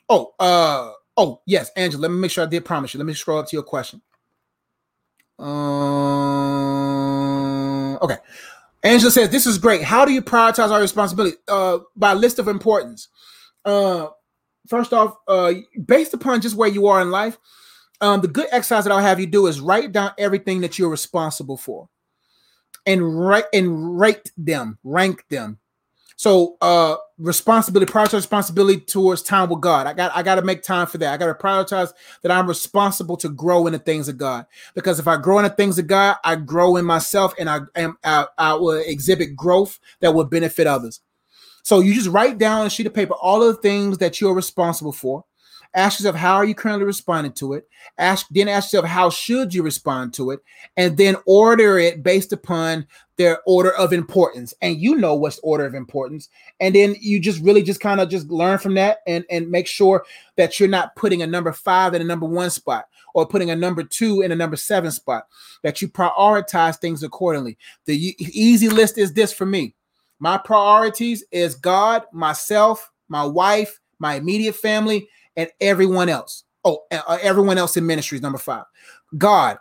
Oh, yes, Angela, let me make sure I did promise you. Let me scroll up to your question. Okay. Angela says, this is great. How do you prioritize our responsibility? By list of importance. First off, based upon just where you are in life, the good exercise that I'll have you do is write down everything that you're responsible for and rank them. So responsibility, prioritize responsibility towards time with God. I got to make time for that. I got to prioritize that I'm responsible to grow in the things of God. Because if I grow in the things of God, I grow in myself and I will exhibit growth that will benefit others. So you just write down on a sheet of paper all of the things that you're responsible for. Ask yourself, how are you currently responding to it? Then ask yourself, how should you respond to it? And then order it based upon their order of importance. And you know what's order of importance. And then you just really just kind of just learn from that and make sure that you're not putting a number 5 in a number 1 spot or putting a number 2 in a number 7 spot, that you prioritize things accordingly. The easy list is this for me. My priorities is God, myself, my wife, my immediate family, and everyone else. Everyone else in ministry is number 5. God,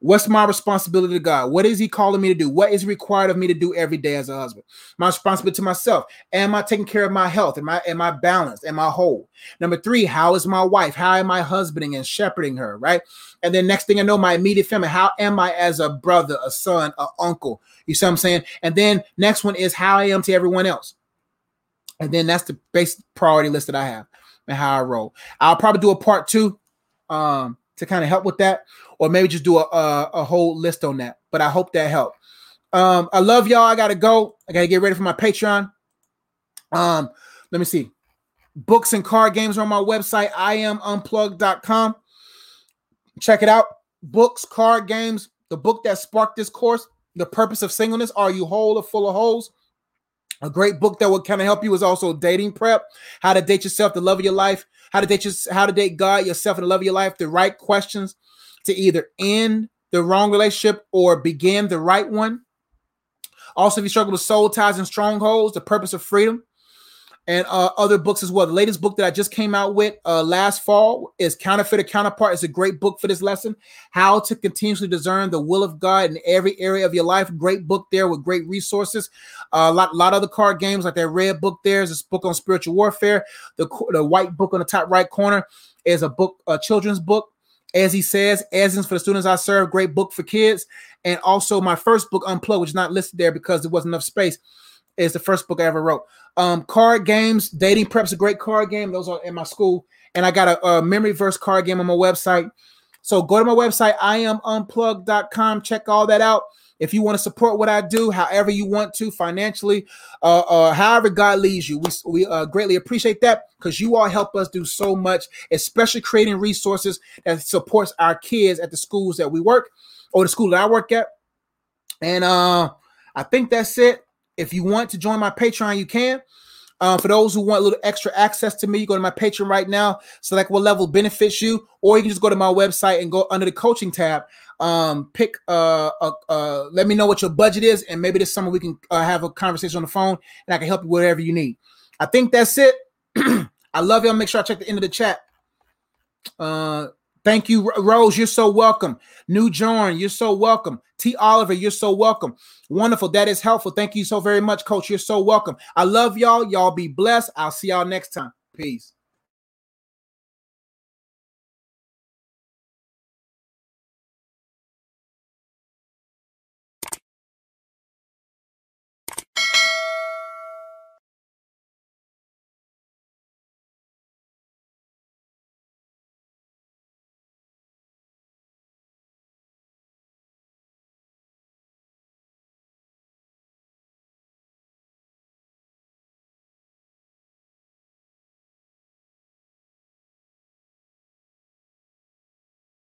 what's my responsibility to God? What is he calling me to do? What is required of me to do every day as a husband? My responsibility to myself. Am I taking care of my health? Am I balanced? Am I whole? Number 3, how is my wife? How am I husbanding and shepherding her, right? And then next thing I know, my immediate family. How am I as a brother, a son, an uncle? You see what I'm saying? And then next one is how I am to everyone else. And then that's the basic priority list that I have. And how I roll. I'll probably do a part 2 to kind of help with that, or maybe just do a whole list on that. But I hope that helped. I love y'all. I gotta go. I gotta get ready for my Patreon. Let me see. Books and card games are on my website, imunplugged.com. Check it out. Books, card games, the book that sparked this course, The Purpose of Singleness. Are you whole or full of holes? A great book that will kind of help you is also Dating Prep, How to Date Yourself, the Love of Your Life, How to Date God, Yourself, and the Love of Your Life, the right questions to either end the wrong relationship or begin the right one. Also, if you struggle with soul ties and strongholds, The Purpose of Freedom, and other books as well. The latest book that I just came out with last fall is Counterfeit or Counterpart. It's a great book for this lesson. How to continuously discern the will of God in every area of your life. Great book there with great resources. A lot of other card games like that red book there is this book on spiritual warfare. The white book on the top right corner is a book, a children's book. As he says, Essence for the Students I Serve. Great book for kids. And also my first book, Unplugged, which is not listed there because there wasn't enough space. Is the first book I ever wrote. Card games, Dating Prep's a great card game. Those are in my school. And I got a memory verse card game on my website. So go to my website, imunplugged.com. Check all that out. If you want to support what I do, however you want to, financially, however God leads you, we greatly appreciate that because you all help us do so much, especially creating resources that supports our kids at the schools that we work or the school that I work at. And I think that's it. If you want to join my Patreon, you can. For those who want a little extra access to me, you go to my Patreon right now, select what level benefits you, or you can just go to my website and go under the coaching tab. Pick, let me know what your budget is, and maybe this summer we can have a conversation on the phone, and I can help you with whatever you need. I think that's it. I love y'all. Make sure I check the end of the chat. Thank you, Rose. You're so welcome. New John, you're so welcome. T. Oliver, you're so welcome. Wonderful. That is helpful. Thank you so very much, Coach. You're so welcome. I love y'all. Y'all be blessed. I'll see y'all next time. Peace.